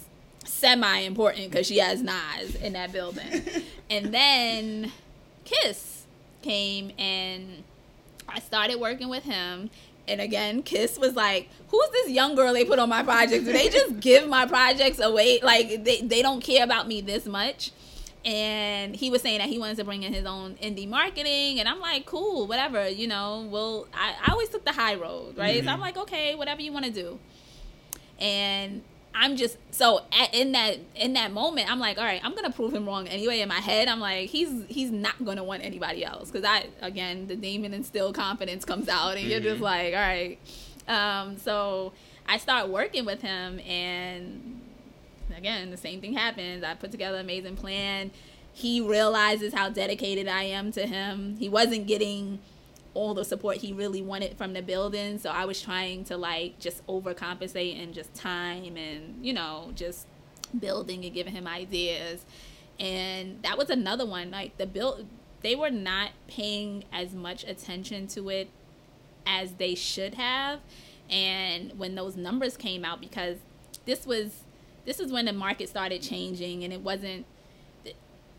semi important because she has Nas in that building. And then Kiss came and I started working with him. And again, Kiss was like, who's this young girl they put on my projects? Do they just give my projects away? Like, they, they don't care about me this much. And he was saying that he wanted to bring in his own indie marketing. And I'm like, cool, whatever, you know. Well, I, I always took the high road, right? Mm-hmm. So I'm like, okay, whatever you want to do. And I'm just, so at, in that in that moment, I'm like, all right, I'm going to prove him wrong anyway. In my head, I'm like, he's he's not going to want anybody else. Because I, again, the demon instilled confidence comes out. And mm-hmm. you're just like, all right. Um, so I start working with him. And again, the same thing happens. I put together an amazing plan. He realizes how dedicated I am to him. He wasn't getting all the support he really wanted from the building, so I was trying to like just overcompensate and just time and, you know, just building and giving him ideas. And that was another one, like the build, they were not paying as much attention to it as they should have. And when those numbers came out, because this was this is when the market started changing, and it wasn't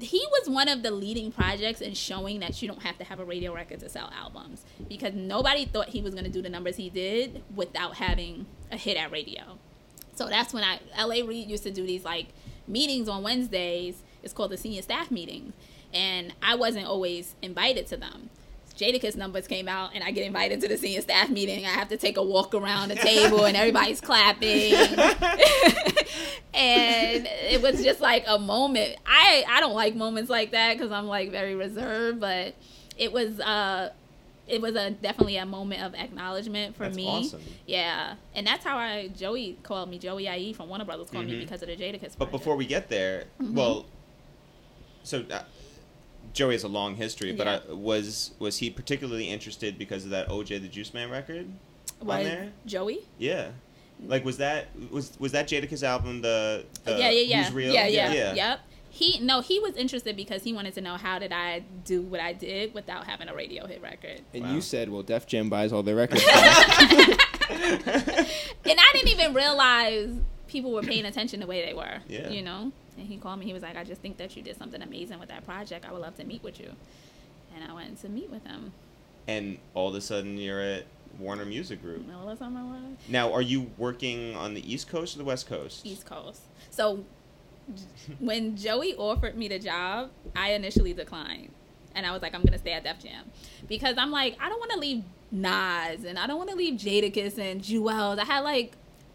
he was one of the leading projects in showing that you don't have to have a radio record to sell albums, because nobody thought he was going to do the numbers he did without having a hit at radio. So that's when I, L A Reid used to do these like meetings on Wednesdays. It's called the senior staff meetings. And I wasn't always invited to them. Jadakiss numbers came out and I get invited to the senior staff meeting. I have to take a walk around the table and everybody's clapping. And it was just like a moment. I, I don't like moments like that because I'm like very reserved, but it was uh it was a definitely a moment of acknowledgement for that's me. Awesome. Yeah. And that's how I Joey called me, Joey I E from Warner Brothers called mm-hmm. me because of the Jadakiss project. But before we get there, mm-hmm. well, so uh, Joey has a long history, but yeah. I, was was he particularly interested because of that O J the Juice Man record was on there? Joey? Yeah. Like, was that was was that Jadakiss album the, the yeah yeah yeah. Who's Real? yeah yeah yeah yeah yep he no he was interested because he wanted to know how did I do what I did without having a radio hit record. And wow. you said, well, Def Jam buys all their records. And I didn't even realize people were paying attention the way they were. Yeah. You know. And he called me. He was like, I just think that you did something amazing with that project. I would love to meet with you. And I went to meet with him. And all of a sudden, you're at Warner Music Group. All of a sudden, I was. Now, are you working on the East Coast or the West Coast? East Coast. So when Joey offered me the job, I initially declined. And I was like, I'm going to stay at Def Jam. Because I'm like, I don't want to leave Nas. And I don't want to leave Jadakiss and Juelz. I had like,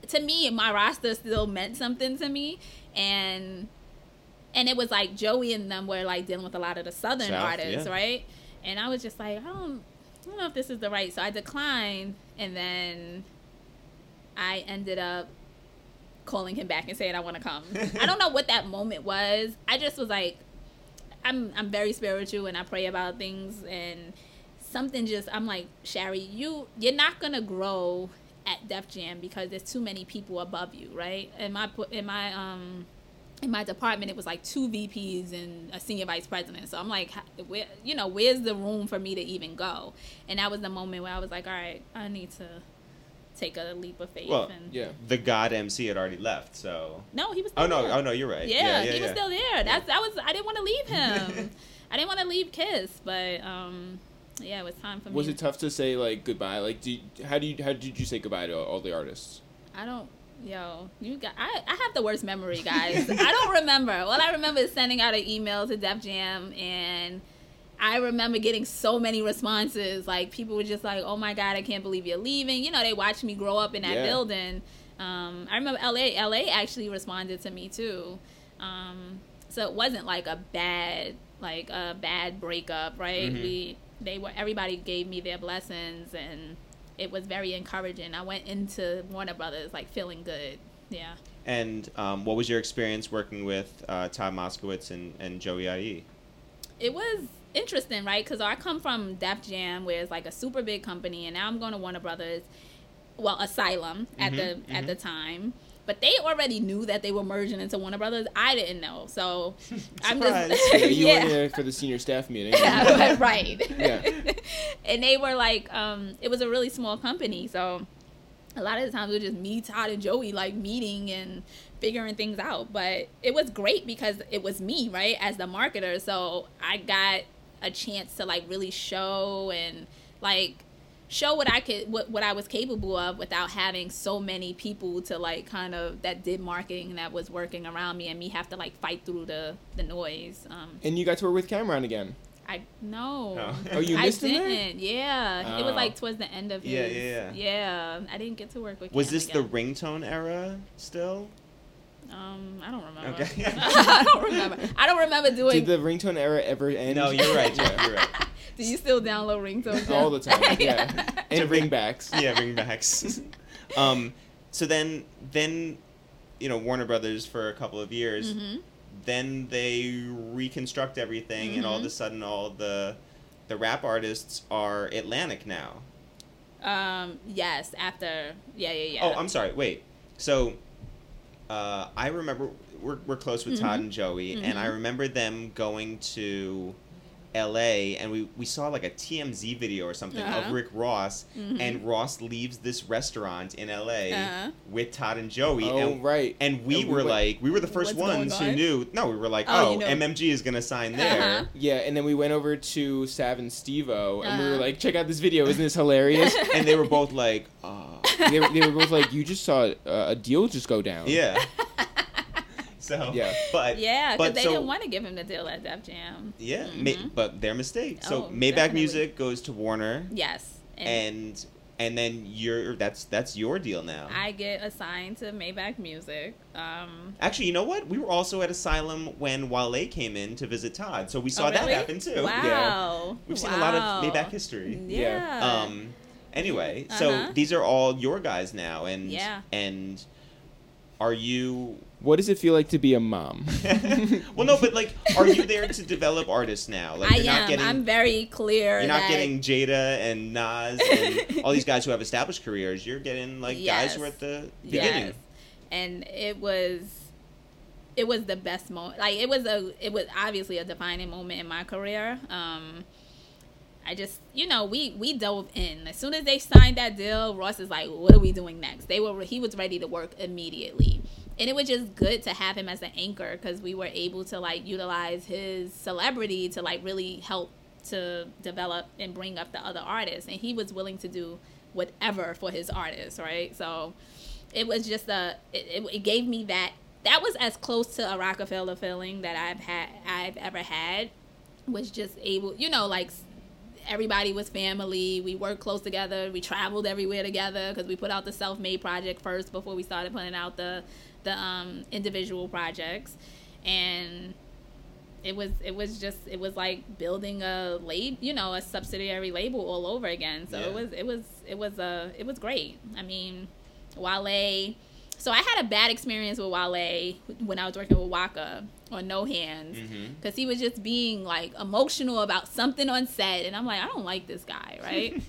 to me, my roster still meant something to me. And and it was like Joey and them were like dealing with a lot of the Southern South, artists, yeah. right? And I was just like, I don't, I don't know if this is the right. So I declined, and then I ended up calling him back and saying I want to come. I don't know what that moment was. I just was like, I'm I'm very spiritual and I pray about things, and something just I'm like, Shari, you you're not gonna grow at Def Jam because there's too many people above you, right? In my in my um in my department, it was like two V Ps and a senior vice president. So I'm like, where, you know, where's the room for me to even go? And that was the moment where I was like, all right, I need to take a leap of faith. Well, and yeah, the God M C had already left, so no, he was. Still oh no, there. oh no, you're right. Yeah, yeah, yeah he yeah. was still there. That's that was. I didn't want to leave him. I didn't want to leave Kiss, but um, yeah, it was time for me. Was it tough to say like goodbye? Like, do you, how do you how did you say goodbye to all the artists? I don't. Yo, you got. I, I have the worst memory, guys. I don't remember. All I remember is sending out an email to Def Jam, and I remember getting so many responses. Like, people were just like, "Oh my God, I can't believe you're leaving." You know, they watched me grow up in that yeah. building. Um, I remember L A L A actually responded to me too. Um, so it wasn't like a bad like a bad breakup, right? Mm-hmm. We they were everybody gave me their blessings and. It was very encouraging. I went into Warner Brothers, like, feeling good. Yeah. And um, what was your experience working with uh, Todd Moskowitz and, and Joey Ayi? It was interesting, right? Because I come from Def Jam, where it's, like, a super big company, and now I'm going to Warner Brothers, well, Asylum at mm-hmm, the mm-hmm. at the time. But they already knew that they were merging into Warner Brothers. I didn't know. So I'm just... yeah, you yeah. were there for the senior staff meeting. Yeah, right. Yeah. And they were like... Um, it was a really small company. So a lot of the times it was just me, Todd, and Joey like meeting and figuring things out. But it was great because it was me, right, as the marketer. So I got a chance to like really show and like... show what I could, what, what I was capable of without having so many people to like kind of that did marketing and that was working around me and me have to like fight through the, the noise. Um, and you got to work with Cam'ron again. I no. Oh, oh you missed I didn't. That? Yeah, oh. It was like towards the end of yeah, his. Yeah, yeah, yeah. I didn't get to work with. Was Cam this again. The ringtone era still? Um, I don't remember. Okay. I don't remember. I don't remember doing. Did the ringtone era ever end? No, you're right. Yeah, you're right. Do you still download ringtones? All the time, yeah. And ringbacks. Yeah, ringbacks. um, so then, then, you know, Warner Brothers for a couple of years, mm-hmm. then they reconstruct everything, mm-hmm. and all of a sudden all the the rap artists are Atlantic now. Um. Yes, after... Yeah, yeah, yeah. Oh, I'm sorry. Wait. So, uh, I remember... We're, we're close with mm-hmm. Todd and Joey, mm-hmm. and I remember them going to... L A and we, we saw like a T M Z video or something uh-huh. of Rick Ross mm-hmm. and Ross leaves this restaurant in L A uh-huh. with Todd and Joey oh and, right and we and were we, like we were the first ones who knew no we were like oh, oh you know. M M G is gonna sign there uh-huh. yeah and then we went over to Sav and Steve-O and uh-huh. we were like check out this video isn't this hilarious and they were both like oh. they, were, they were both like you just saw uh, a deal just go down yeah So, yeah, but yeah, because they so, didn't want to give him the deal at Def Jam. Yeah, mm-hmm. ma- but their mistake. So oh, Maybach definitely. Music goes to Warner. Yes, and and, and then you're that's that's your deal now. I get assigned to Maybach Music. Um, Actually, you know what? We were also at Asylum when Wale came in to visit Todd, so we saw oh, really? that happen too. Wow, yeah. We've seen wow. a lot of Maybach history. Yeah. yeah. Um. Anyway, uh-huh. so these are all your guys now, and yeah. and are you? What does it feel like to be a mom? Well, no, but, like, are you there to develop artists now? Like, I you're am. Not getting, I'm very clear You're that... not getting Jada and Nas and all these guys who have established careers. You're getting, like, yes. guys who are at the beginning. Yes. And it was... It was the best moment. Like, it was a... It was obviously a defining moment in my career. Um... I just, you know, we, we dove in. As soon as they signed that deal, Ross is like, what are we doing next? They were He was ready to work immediately. And it was just good to have him as an anchor because we were able to, like, utilize his celebrity to, like, really help to develop and bring up the other artists. And he was willing to do whatever for his artists, right? So it was just a it, – it gave me that – that was as close to a Roc-A-Fella feeling that I've had I've ever had was just able – you know, like – everybody was family. We worked close together. We traveled everywhere together because we put out the self-made project first before we started putting out the the um, individual projects. And it was it was just it was like building a lab, you know, a subsidiary label all over again. So yeah. it was it was it was a it was great. I mean, Wale. So I had a bad experience with Wale when I was working with Waka on No Hands because mm-hmm. he was just being, like, emotional about something on set. And I'm like, I don't like this guy, right?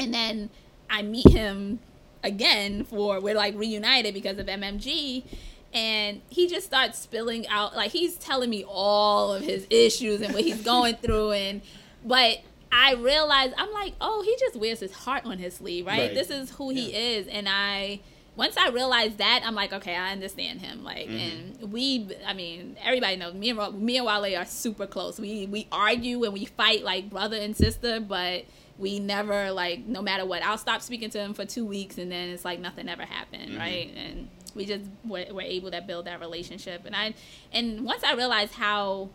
And then I meet him again for, we're, like, reunited because of M M G. And he just starts spilling out, like, he's telling me all of his issues and what he's going through. And but I realized, I'm like, oh, he just wears his heart on his sleeve, right? right. This is who yeah. he is. And I... once I realized that, I'm like, okay, I understand him. Like, mm-hmm. and we, I mean, everybody knows me and Ro- me and Wale are super close. We we argue and we fight like brother and sister, but we never, like, no matter what. I'll stop speaking to him for two weeks, and then it's like nothing ever happened, mm-hmm. right? And we just were, were able to build that relationship. And I, and once I realized how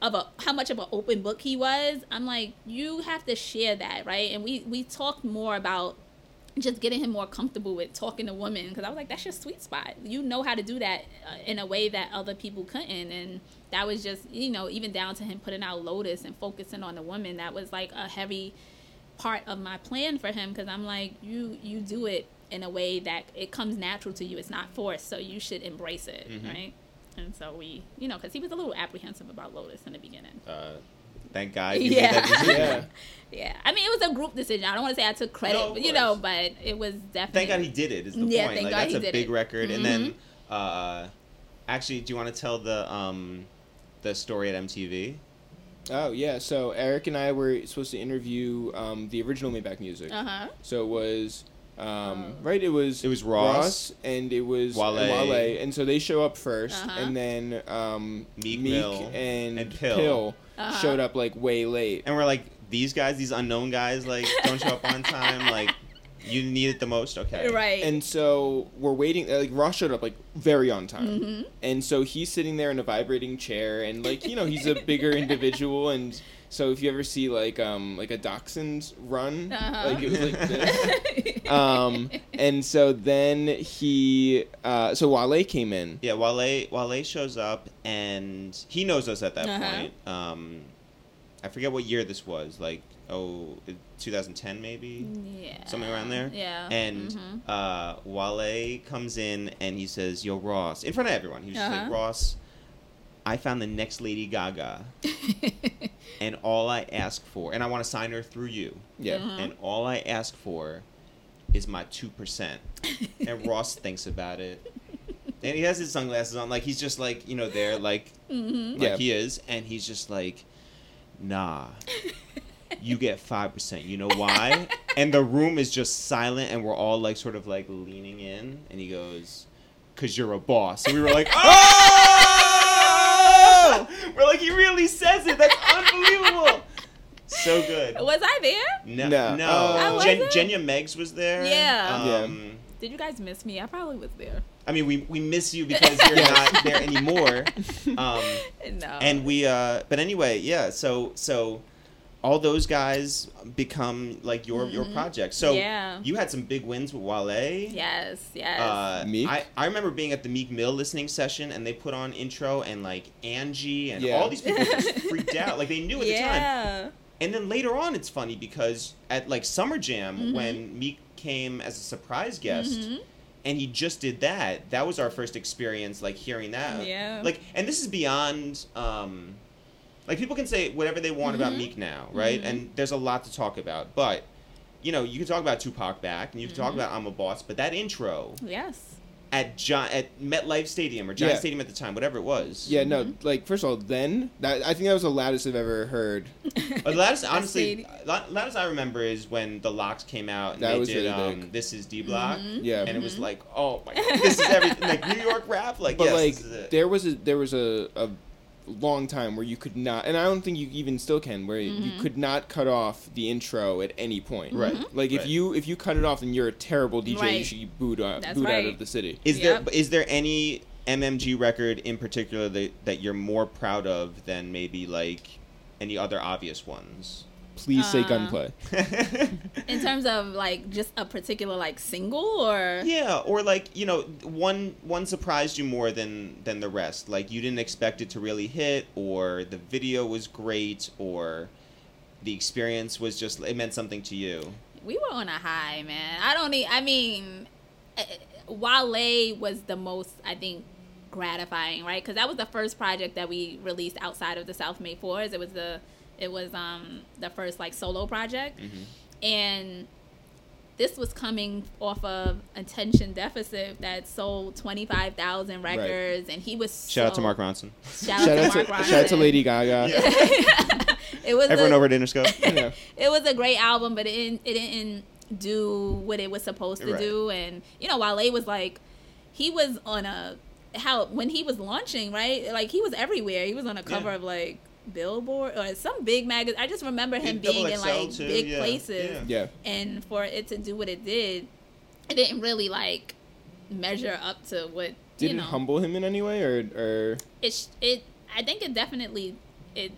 of a how much of an open book he was, I'm like, you have to share that, right? And we we talked more about just getting him more comfortable with talking to women, because I was like, that's your sweet spot. You know how to do that in a way that other people couldn't. And that was just, you know, even down to him putting out Lotus and focusing on the women, that was like a heavy part of my plan for him, because I'm like, you you do it in a way that it comes natural to you. It's not forced, so you should embrace it, mm-hmm. right? And so we, you know, because he was a little apprehensive about Lotus in the beginning. Uh, thank God. Yeah. yeah. Yeah. I mean, it was a group decision. I don't want to say I took credit, no, but, you know, but it was definitely. Thank God he did it, is the yeah, point. Thank like, God that's he a did big it. Record. Mm-hmm. And then, uh, actually, do you want to tell the um, the story at M T V? Oh, yeah. So Eric and I were supposed to interview um, the original Maybach Music. Uh-huh. So it was. Um, oh. Right, it was it was Ross, Ross and it was Wale. And Wale, and so they show up first, uh-huh. and then um, Meek, Meek Mill and, and Pill, Pill uh-huh. showed up like way late, and we're like, these guys, these unknown guys, like don't show up on time, like you need it the most, okay, right? And so we're waiting. Like Ross showed up like very on time, mm-hmm. and so he's sitting there in a vibrating chair, and like you know he's a bigger individual and. So if you ever see like um like a dachshund run, uh-huh. like it was like this. um, and so then he uh, so Wale came in. Yeah, Wale Wale shows up and he knows us at that uh-huh. point. Um, I forget what year this was, like oh twenty ten maybe, yeah, something around there. Yeah, and mm-hmm. uh, Wale comes in and he says, "Yo, Ross," in front of everyone. He was uh-huh. just like, "Ross, I found the next Lady Gaga." And all I ask for, and I want to sign her through you. Yeah. Mm-hmm. And all I ask for is my two percent. And Ross thinks about it. And he has his sunglasses on. Like, he's just like, you know, there, like, mm-hmm. like yeah. he is. And he's just like, nah, you get five percent. You know why? And the room is just silent. And we're all, like, sort of, like, leaning in. And he goes, because you're a boss. And we were like, oh! We're like, he really says it. That's unbelievable. So good. Was I there? No. No. no. Oh. Jen- Jenya Meggs was there. Yeah. Um, yeah. Did you guys miss me? I probably was there. I mean, we, we miss you because you're not there anymore. Um, no. And we, uh, but anyway, yeah. So, so all those guys become like your, mm-hmm. your project. So yeah. you had some big wins with Wale. Yes. Yes. Uh, Meek. I, I remember being at the Meek Mill listening session and they put on Intro and like Angie and yeah. all these people just freaked out. Like they knew at yeah. the time. And then later on, it's funny because at like Summer Jam, mm-hmm. when Meek came as a surprise guest, mm-hmm. and he just did that, that was our first experience, like hearing that. Yeah. Like, and this is beyond, um, like, people can say whatever they want mm-hmm. about Meek now, right? Mm-hmm. And there's a lot to talk about. But, you know, you can talk about Tupac back, and you can mm-hmm. talk about I'm a Boss, but that intro... Yes. At John, at MetLife Stadium, or Giant yeah. Stadium at the time, whatever it was. Yeah, no, mm-hmm. like, first of all, then, that, I think that was the loudest I've ever heard. The loudest, honestly, the loudest I remember is when The Lox came out, and that they was did really um, This Is D-Block, mm-hmm. yeah, and mm-hmm. it was like, oh my God, this is everything, like, New York rap, like, but, yes, like, this is it. There was a, there was a... a long time where you could not, and I don't think you even still can, where mm-hmm. you could not cut off the intro at any point. Right. Mm-hmm. Like right. if you if you cut it off, then you're a terrible D J. Right. You should be booed out, booed right. out of the city. Is yep. there is there any M M G record in particular that, that you're more proud of than maybe like any other obvious ones? Please say uh, Gunplay. In terms of like just a particular like single or yeah, or like, you know, one one surprised you more than than the rest. Like you didn't expect it to really hit, or the video was great, or the experience was just, it meant something to you. We were on a high, man. I don't need, I mean, Wale was the most, I think, gratifying, right? Because that was the first project that we released outside of the South Made Fours. It was the It was um, the first, like, solo project. Mm-hmm. And this was coming off of Attention Deficit that sold twenty-five thousand records. Right. And he was Shout so... out to Mark Ronson. Shout, shout out to Mark to, Ronson. Shout out to Lady Gaga. Yeah. it was Everyone a, over at Interscope. Yeah. It was a great album, but it didn't, it didn't do what it was supposed to right. do. And, you know, Wale was like, he was on a, how, when he was launching, right? Like, he was everywhere. He was on a cover yeah. of, like, Billboard or some big magazine. I just remember him in being in, like, too. big yeah. places. Yeah. yeah. And for it to do what it did, it didn't really, like, measure up to what, Didn't you know, humble him in any way, or, or it it I think it definitely it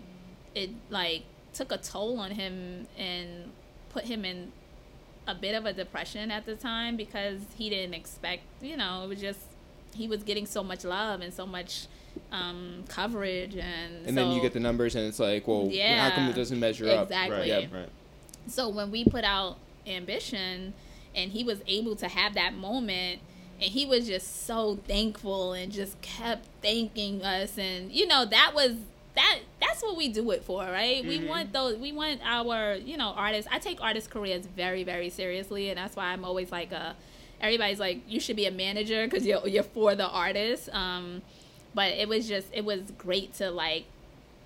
it like took a toll on him and put him in a bit of a depression at the time, because he didn't expect, you know, it was just he was getting so much love and so much um, coverage, and and so, then you get the numbers and it's like, well, yeah, how come it doesn't measure exactly. up? Exactly. Right. Yeah, right. So when we put out Ambition, and he was able to have that moment. And he was just so thankful and just kept thanking us. And, you know, that was, that, that's what we do it for, right? Mm-hmm. We want those, we want our, you know, artists. I take artist careers very, very seriously. And that's why I'm always like a, everybody's like, you should be a manager because you're, you're for the artist. Um, but it was just, it was great to like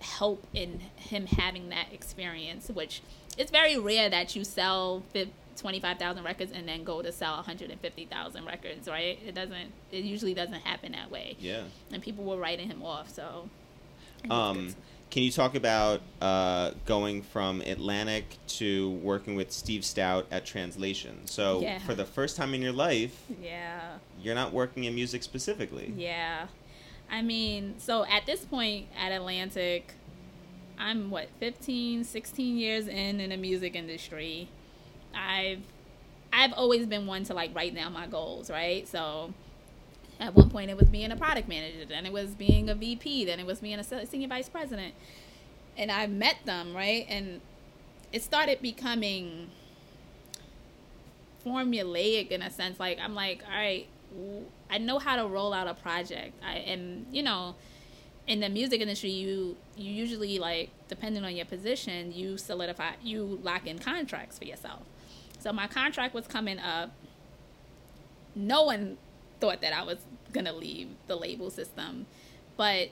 help in him having that experience, which it's very rare that you sell fifty twenty-five thousand records and then go to sell one hundred fifty thousand records, right? It doesn't, it usually doesn't happen that way. Yeah. And people were writing him off, so. Um, can you talk about uh, going from Atlantic to working with Steve Stoute at Translation? So yeah. for the first time in your life, yeah, you're not working in music specifically. Yeah. I mean, so at this point at Atlantic, I'm what, fifteen, sixteen years in in the music industry. I've I've always been one to like write down my goals, right? So at one point it was being a product manager, then it was being a V P, then it was being a senior vice president. And I met them, right? And it started becoming formulaic in a sense. Like, I'm like, all right, I know how to roll out a project. I am, you know, in the music industry, you you usually, like, depending on your position, you solidify, you lock in contracts for yourself. So my contract was coming up. No one thought that I was going to leave the label system, but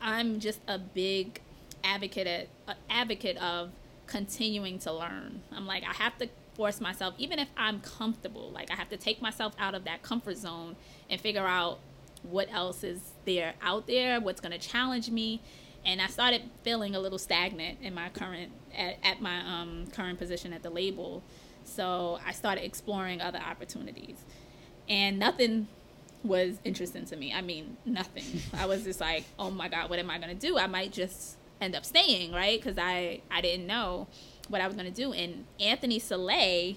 I'm just a big advocate at, uh, advocate of continuing to learn. I'm like, I have to force myself, even if I'm comfortable, like, I have to take myself out of that comfort zone and figure out what else is there out there, what's going to challenge me. And I started feeling a little stagnant in my current, at, at my um, current position at the label. So I started exploring other opportunities, and nothing was interesting to me. I mean, nothing. I was just like, oh my God, what am I going to do? I might just end up staying, right? Because I, I didn't know what I was going to do. And Anthony Soleil,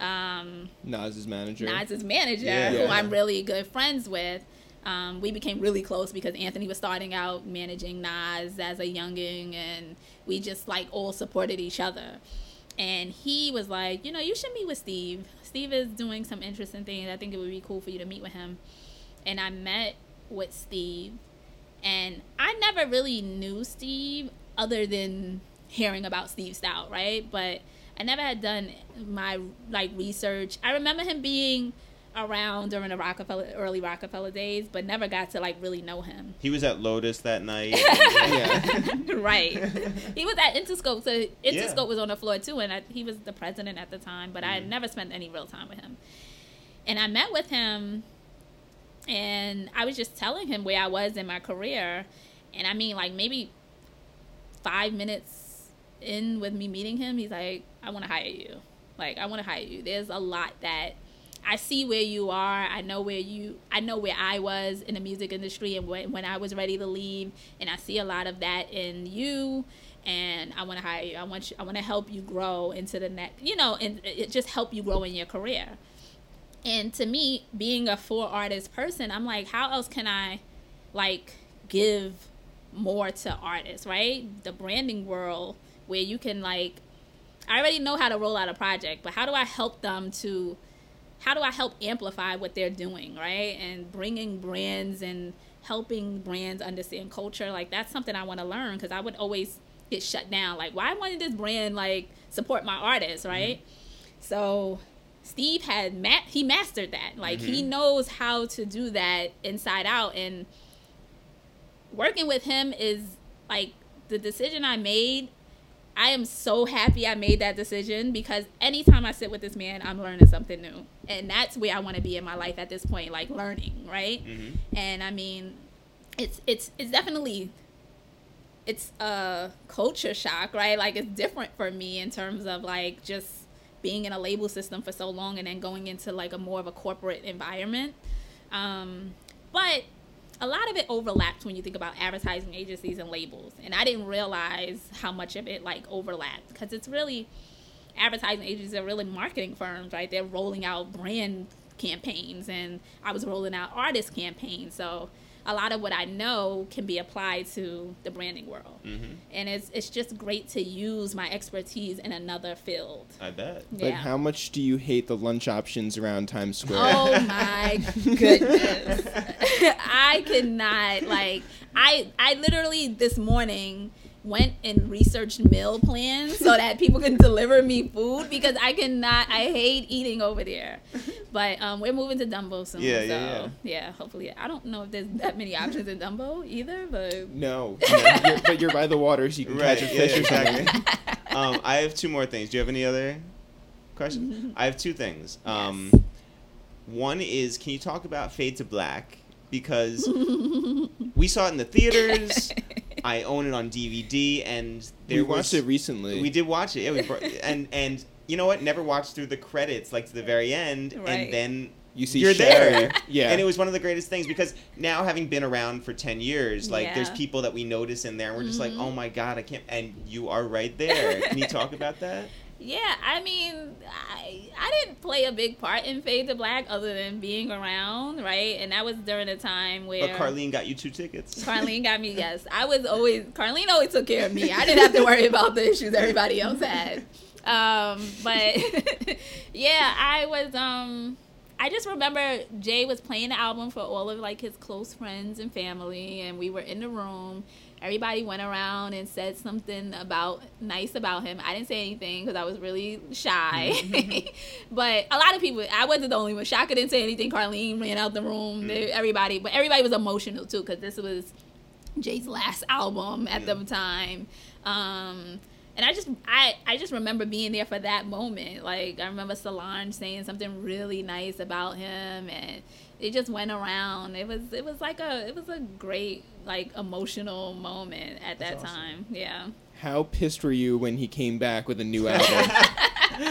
um, Nas's manager, Nas's manager, yeah, who yeah. I'm really good friends with, Um, we became really close because Anthony was starting out managing Nas as a youngin', and we just, like, all supported each other. And he was like, you know, you should meet with Steve. Steve is doing some interesting things. I think it would be cool for you to meet with him. And I met with Steve, and I never really knew Steve other than hearing about Steve Stoute, right? But I never had done my, like, research. I remember him being around during the Roc-A-Fella, early Roc-A-Fella days, but never got to, like, really know him. He was at Lotus that night. yeah. Right. He was at Interscope, so Interscope yeah. was on the floor, too, and I, he was the president at the time, but mm. I had never spent any real time with him. And I met with him, and I was just telling him where I was in my career, and I mean, like, maybe five minutes in with me meeting him, he's like, I want to hire you. Like, I want to hire you. There's a lot that I see where you are. I know where you, I know where I was in the music industry and when, when I was ready to leave. And I see a lot of that in you. And I want to hire you. I want you, I want to help you grow into the next, you know, and it just help you grow in your career. And to me, being a four artist person, I'm like, how else can I like give more to artists, right? The branding world where you can like, I already know how to roll out a project, but how do I help them to, how do I help amplify what they're doing, right? And bringing brands and helping brands understand culture. Like, that's something I want to learn because I would always get shut down. Like, why wouldn't this brand, like, support my artists, right? Mm-hmm. So Steve had, ma- he mastered that. Like, mm-hmm. he knows how to do that inside out. And working with him is, like, the decision I made I am so happy I made that decision, because anytime I sit with this man, I'm learning something new. And that's where I want to be in my life at this point, like learning, right? Mm-hmm. And I mean, it's it's it's definitely, it's a culture shock, right? Like, it's different for me in terms of like just being in a label system for so long and then going into like a more of a corporate environment. Um, but a lot of it overlaps when you think about advertising agencies and labels. And I didn't realize how much of it like overlapped, because it's really, advertising agencies are really marketing firms, right? They're rolling out brand campaigns, and I was rolling out artist campaigns. So a lot of what I know can be applied to the branding world. Mm-hmm. And it's it's just great to use my expertise in another field. I bet. Yeah. But how much do you hate the lunch options around Times Square? Oh, my goodness. I cannot, like, I I literally this morning went and researched meal plans so that people can deliver me food, because I cannot, I hate eating over there. But um, we're moving to Dumbo soon. Yeah, so, yeah, yeah. yeah, hopefully. I don't know if there's that many options in Dumbo either, but. No, no you're, but you're by the water, so you can right, catch a fish yeah, yeah, exactly. um, I have two more things. Do you have any other questions? Mm-hmm. I have two things. Um, yes. One is, can you talk about Fade to Black? Because we saw it in the theaters. I own it on D V D, and there we was, watched it recently. We did watch it, yeah. We brought, and and you know what? Never watched through the credits, like to the very end, right. And then you see you're Cher. There, yeah. And it was one of the greatest things, because now, having been around for ten years, like yeah. there's people that we notice in there, and we're just mm-hmm. like, oh my god, I can't. And you are right there. Can you talk about that? Yeah, I mean, I I didn't play a big part in Fade to Black other than being around, right? And that was during a time where... But Carlene got you two tickets. Carlene got me, yes. I was always... Carlene always took care of me. I didn't have to worry about the issues everybody else had. Um, but, yeah, I was... Um, I just remember Jay was playing the album for all of, like, his close friends and family, and we were in the room. Everybody went around and said something about nice about him. I didn't say anything because I was really shy. Mm-hmm. But a lot of people, I wasn't the only one. Chaka didn't say anything. Carlene ran out the room. Mm-hmm. They, everybody, but everybody was emotional, too, because this was Jay's last album at yeah. the time. Um, and I just I, I just remember being there for that moment. Like, I remember Solange saying something really nice about him, and it just went around. It was it was like a it was a great, like, emotional moment at that awesome. time. Yeah. How pissed were you when he came back with a new album?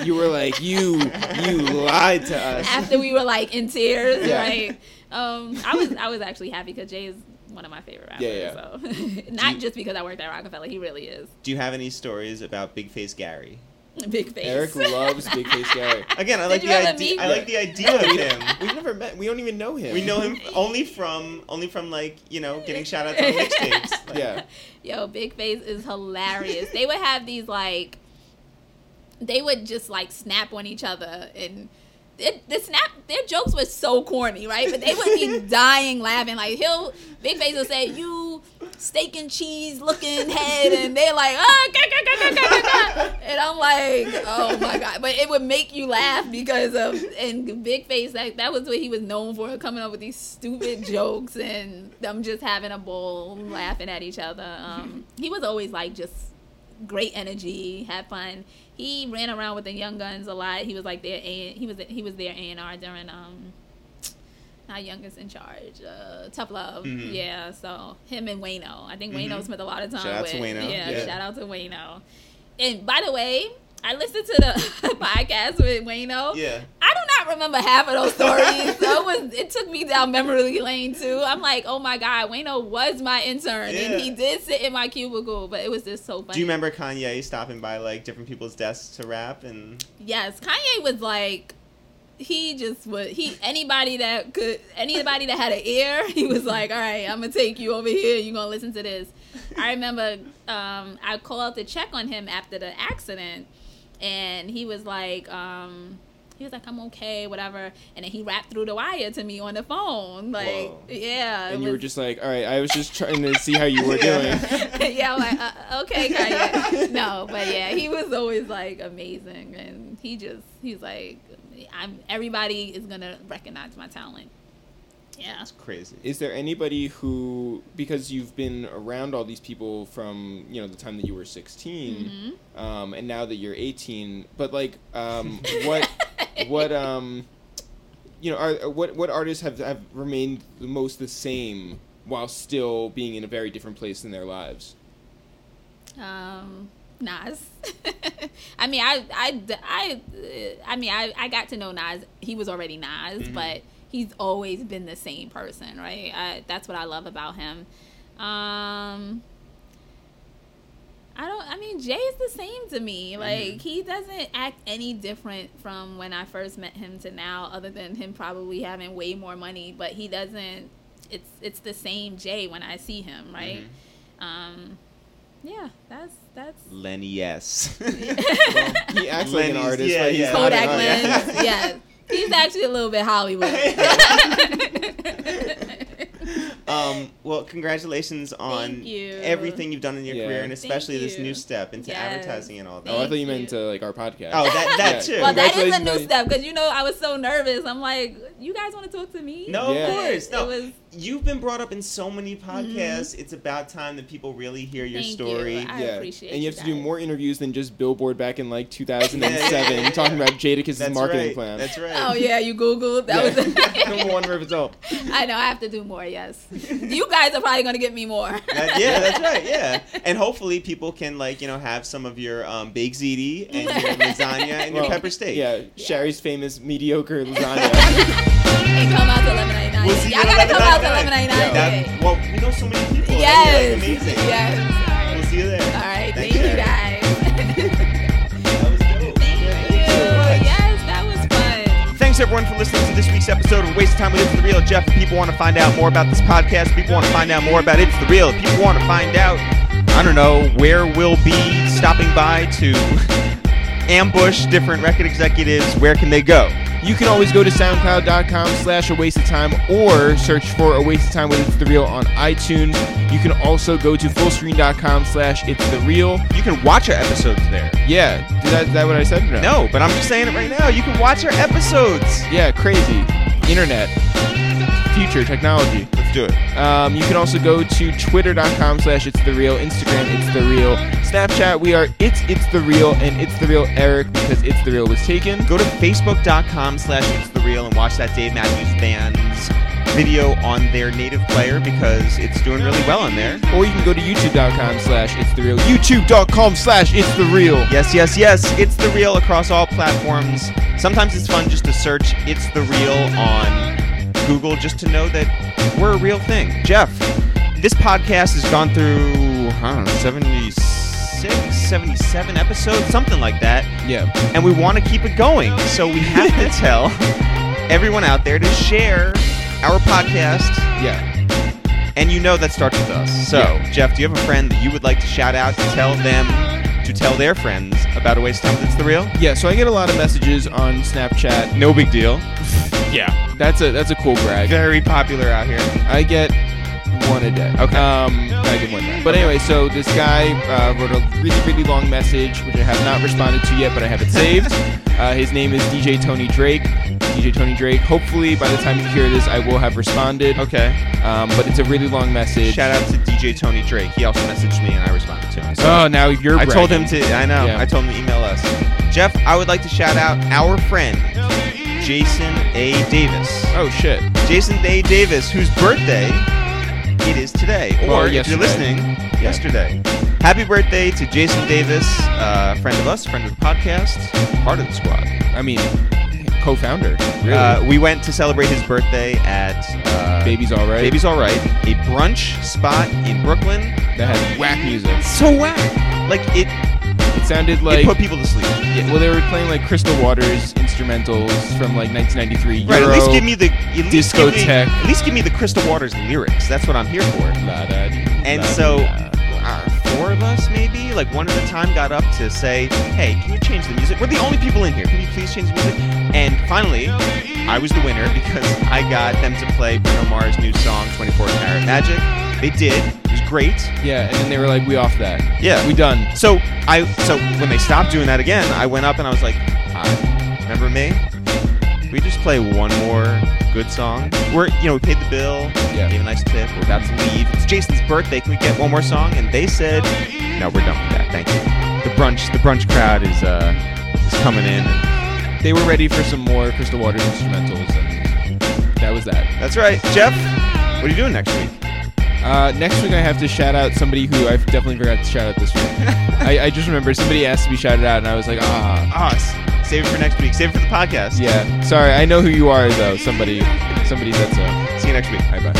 You were like, you you lied to us. After we were like in tears, yeah. right? Um, I was I was actually happy because Jay is one of my favorite rappers. Yeah, yeah. So not you, just because I worked at Roc-A-Fella, he really is. Do you have any stories about Big Face Gary? Big Face. Eric loves Big Face Gary. Again, I like the idea. I like the idea of him. We've never met. We don't even know him. We know him only from only from like you know getting shout outs on mixtapes. Like. Yeah. Yo, Big Face is hilarious. They would have these like. They would just like snap on each other, and it, the snap their jokes were so corny, right? But they would be dying laughing. Like he'll Big Face will say you. Steak and cheese looking head, and they're like, oh, ka, ka, ka, ka, ka, ka. And I'm like, oh my god! But it would make you laugh because of and Big Face, like that was what he was known for, coming up with these stupid jokes and them just having a ball, laughing at each other. Um, he was always like just great energy, had fun. He ran around with the Young Gunz a lot. He was like their A, he was he was their A and R during um. Not Youngest in Charge. Uh, Tough Love. Mm-hmm. Yeah, so him and Wayno. I think mm-hmm. Wayno spent a lot of time shout with. Shout out to Wayno. Yeah, yeah, shout out to Wayno. And by the way, I listened to the podcast with Wayno. Yeah. I do not remember half of those stories. So it, was, it took me down memory lane, too. I'm like, oh, my God, Wayno was my intern. Yeah. And he did sit in my cubicle, but it was just so funny. Do you remember Kanye stopping by, like, different people's desks to rap? And yes, Kanye was like... He just would, he, anybody that could, anybody that had an ear, he was like, all right, I'm going to take you over here. You're going to listen to this. I remember um, I called to check on him after the accident, and he was like, um, he was like, I'm okay, whatever. And then he rapped through the wire to me on the phone. Like, whoa. Yeah. And was, you were just like, all right, I was just trying to see how you were doing. Yeah, I'm like, uh, okay, Kanye. No, but yeah, he was always like amazing. And he just, he's like, I'm, everybody is going to recognize my talent. Yeah. It's crazy. Is there anybody who, because you've been around all these people from, you know, the time that you were sixteen, mm-hmm. um, and now that you're eighteen, but like, um, what, what, um, you know, are, what, what artists have, have remained the most the same while still being in a very different place in their lives? Um, Nas. I mean, I, I, I, I mean, I, I got to know Nas. He was already Nas, mm-hmm. but he's always been the same person, right? I, that's what I love about him. Um, I don't. I mean, Jay is the same to me. Like, mm-hmm. he doesn't act any different from when I first met him to now, other than him probably having way more money. But he doesn't. It's it's the same Jay when I see him, right? Mm-hmm. Um, yeah, that's that's Lenny S. Well, he acts Lenny's, like an artist. Yeah, yeah. Kodak Lens. Yeah. yeah. He's actually a little bit Hollywood. um, well, congratulations on you. everything you've done in your yeah. career, and especially this new step into yes. advertising and all that. Oh, I thought you, you meant to, like, our podcast. Oh, that, that yeah. too. Well, that is a new step, because, you know, I was so nervous. I'm like, you guys want to talk to me? No, yeah. of course. No. It was... You've been brought up in so many podcasts. Mm-hmm. It's about time that people really hear your Thank story. You. I yeah. appreciate it. And you have to guys. do more interviews than just Billboard back in like two thousand seven yeah. talking about Jadakiss's marketing right. plan. That's right. Oh, yeah, you Googled. That yeah. was number one result. I know, I have to do more, yes. You guys are probably going to get me more. that, yeah, that's right, yeah. And hopefully people can, like, you know, have some of your um, baked ziti and your lasagna and well, your pepper steak. Yeah, yeah, Sherry's famous mediocre lasagna. And come out to eleven ninety-nine. We'll Y'all gotta come out to eleven ninety-nine. Yeah. That, well, we know so many people. Yes. Like amazing. Yes. We'll see you there. All right. Thank, thank you, you guys. That was dope. Thank yeah, you. So yes, that was fun. Thanks, everyone, for listening to this week's episode of Waste of Time with It's The Real. Jeff, if people want to find out more about this podcast, people want to find out more about It's The Real, if people want to find out, I don't know, where we'll be stopping by to ambush different record executives, where can they go? You can always go to soundcloud.com slash a waste of time or search for A Waste of Time with It's The Real on iTunes. You can also go to fullscreen.com slash It's The Real. You can watch our episodes there. Yeah. Is that, is that what I said? No? no, but I'm just saying it right now. You can watch our episodes. Yeah, crazy. Internet. Future technology. Let's do it. Um, you can also go to twitter.com slash It's The Real. Instagram, It's The Real. Snapchat, we are It's It's The Real and It's The Real Eric because It's The Real was taken. Go to facebook.com slash It's The Real and watch that Dave Matthews Band's video on their native player because it's doing really well on there. Or you can go to youtube.com slash It's The Real. YouTube.com slash It's The Real. Yes, yes, yes. It's The Real across all platforms. Sometimes it's fun just to search It's The Real on Google just to know that we're a real thing. Jeff, this podcast has gone through, I don't know, seventy-six, seventy-seven episodes, something like that. Yeah. And we want to keep it going. So we have to tell everyone out there to share our podcast. Yeah. And you know that starts with us. So, yeah. Jeff, do you have a friend that you would like to shout out to tell them to tell their friends about A Waste of Time That's The Real? Yeah, so I get a lot of messages on Snapchat. No big deal. Yeah. That's a that's a cool brag. Very popular out here. I get one a day. Okay. Um, I get one a day. But anyway, so this guy uh, wrote a really, really long message, which I have not responded to yet, but I have it saved. Uh, his name is D J Tony Drake. D J Tony Drake. Hopefully, by the time you hear this, I will have responded. Okay. Um, but it's a really long message. Shout out to D J Tony Drake. He also messaged me, and I responded to him. So oh, now you're bragging. I told him to. I know. Yeah. I told him to email us. Jeff, I would like to shout out our friend, Jason A. Davis. Oh, shit. Jason A. Davis, whose birthday it is today. Or, or if you're listening, yeah. yesterday. Happy birthday to Jason Davis, uh, friend of us, friend of the podcast, part of the squad. I mean, co-founder, really. Uh, we went to celebrate his birthday at uh, Baby's All Right. Baby's All Right, a brunch spot in Brooklyn that had whack music. It's so whack. Like, it... It sounded like... It put people to sleep. Yeah, well, they were playing, like, Crystal Waters instrumentals from, like, nineteen ninety-three. Euro, right, at least give me the... At least discotheque. Give me, at least give me the Crystal Waters lyrics. That's what I'm here for. La, da, dee, and la, so, la, uh, four of us, maybe, like, one at a time got up to say, hey, can you change the music? We're the only people in here. Can you please change the music? And finally, I was the winner because I got them to play Bruno Mars' new song, twenty-four karat Magic. They did. It was great. Yeah, and then they were like, we off that. Yeah. We done. So I so when they stopped doing that again, I went up and I was like, ah, remember me? Can we just play one more good song. We're, you know, we paid the bill, yeah. gave a nice tip, we're about to leave. It's Jason's birthday, can we get one more song? And they said, no, we're done with that, thank you. The brunch, the brunch crowd is, uh, is coming in. They were ready for some more Crystal Waters instrumentals, and that was that. That's right. Jeff, what are you doing next week? Uh, next week I have to shout out somebody who I've definitely forgot to shout out this week. I, I just remember somebody asked to be shouted out, and I was like, ah. Ah, save it for next week. Save it for the podcast. Yeah. Sorry, I know who you are, though. Somebody, somebody said so. See you next week. Bye-bye.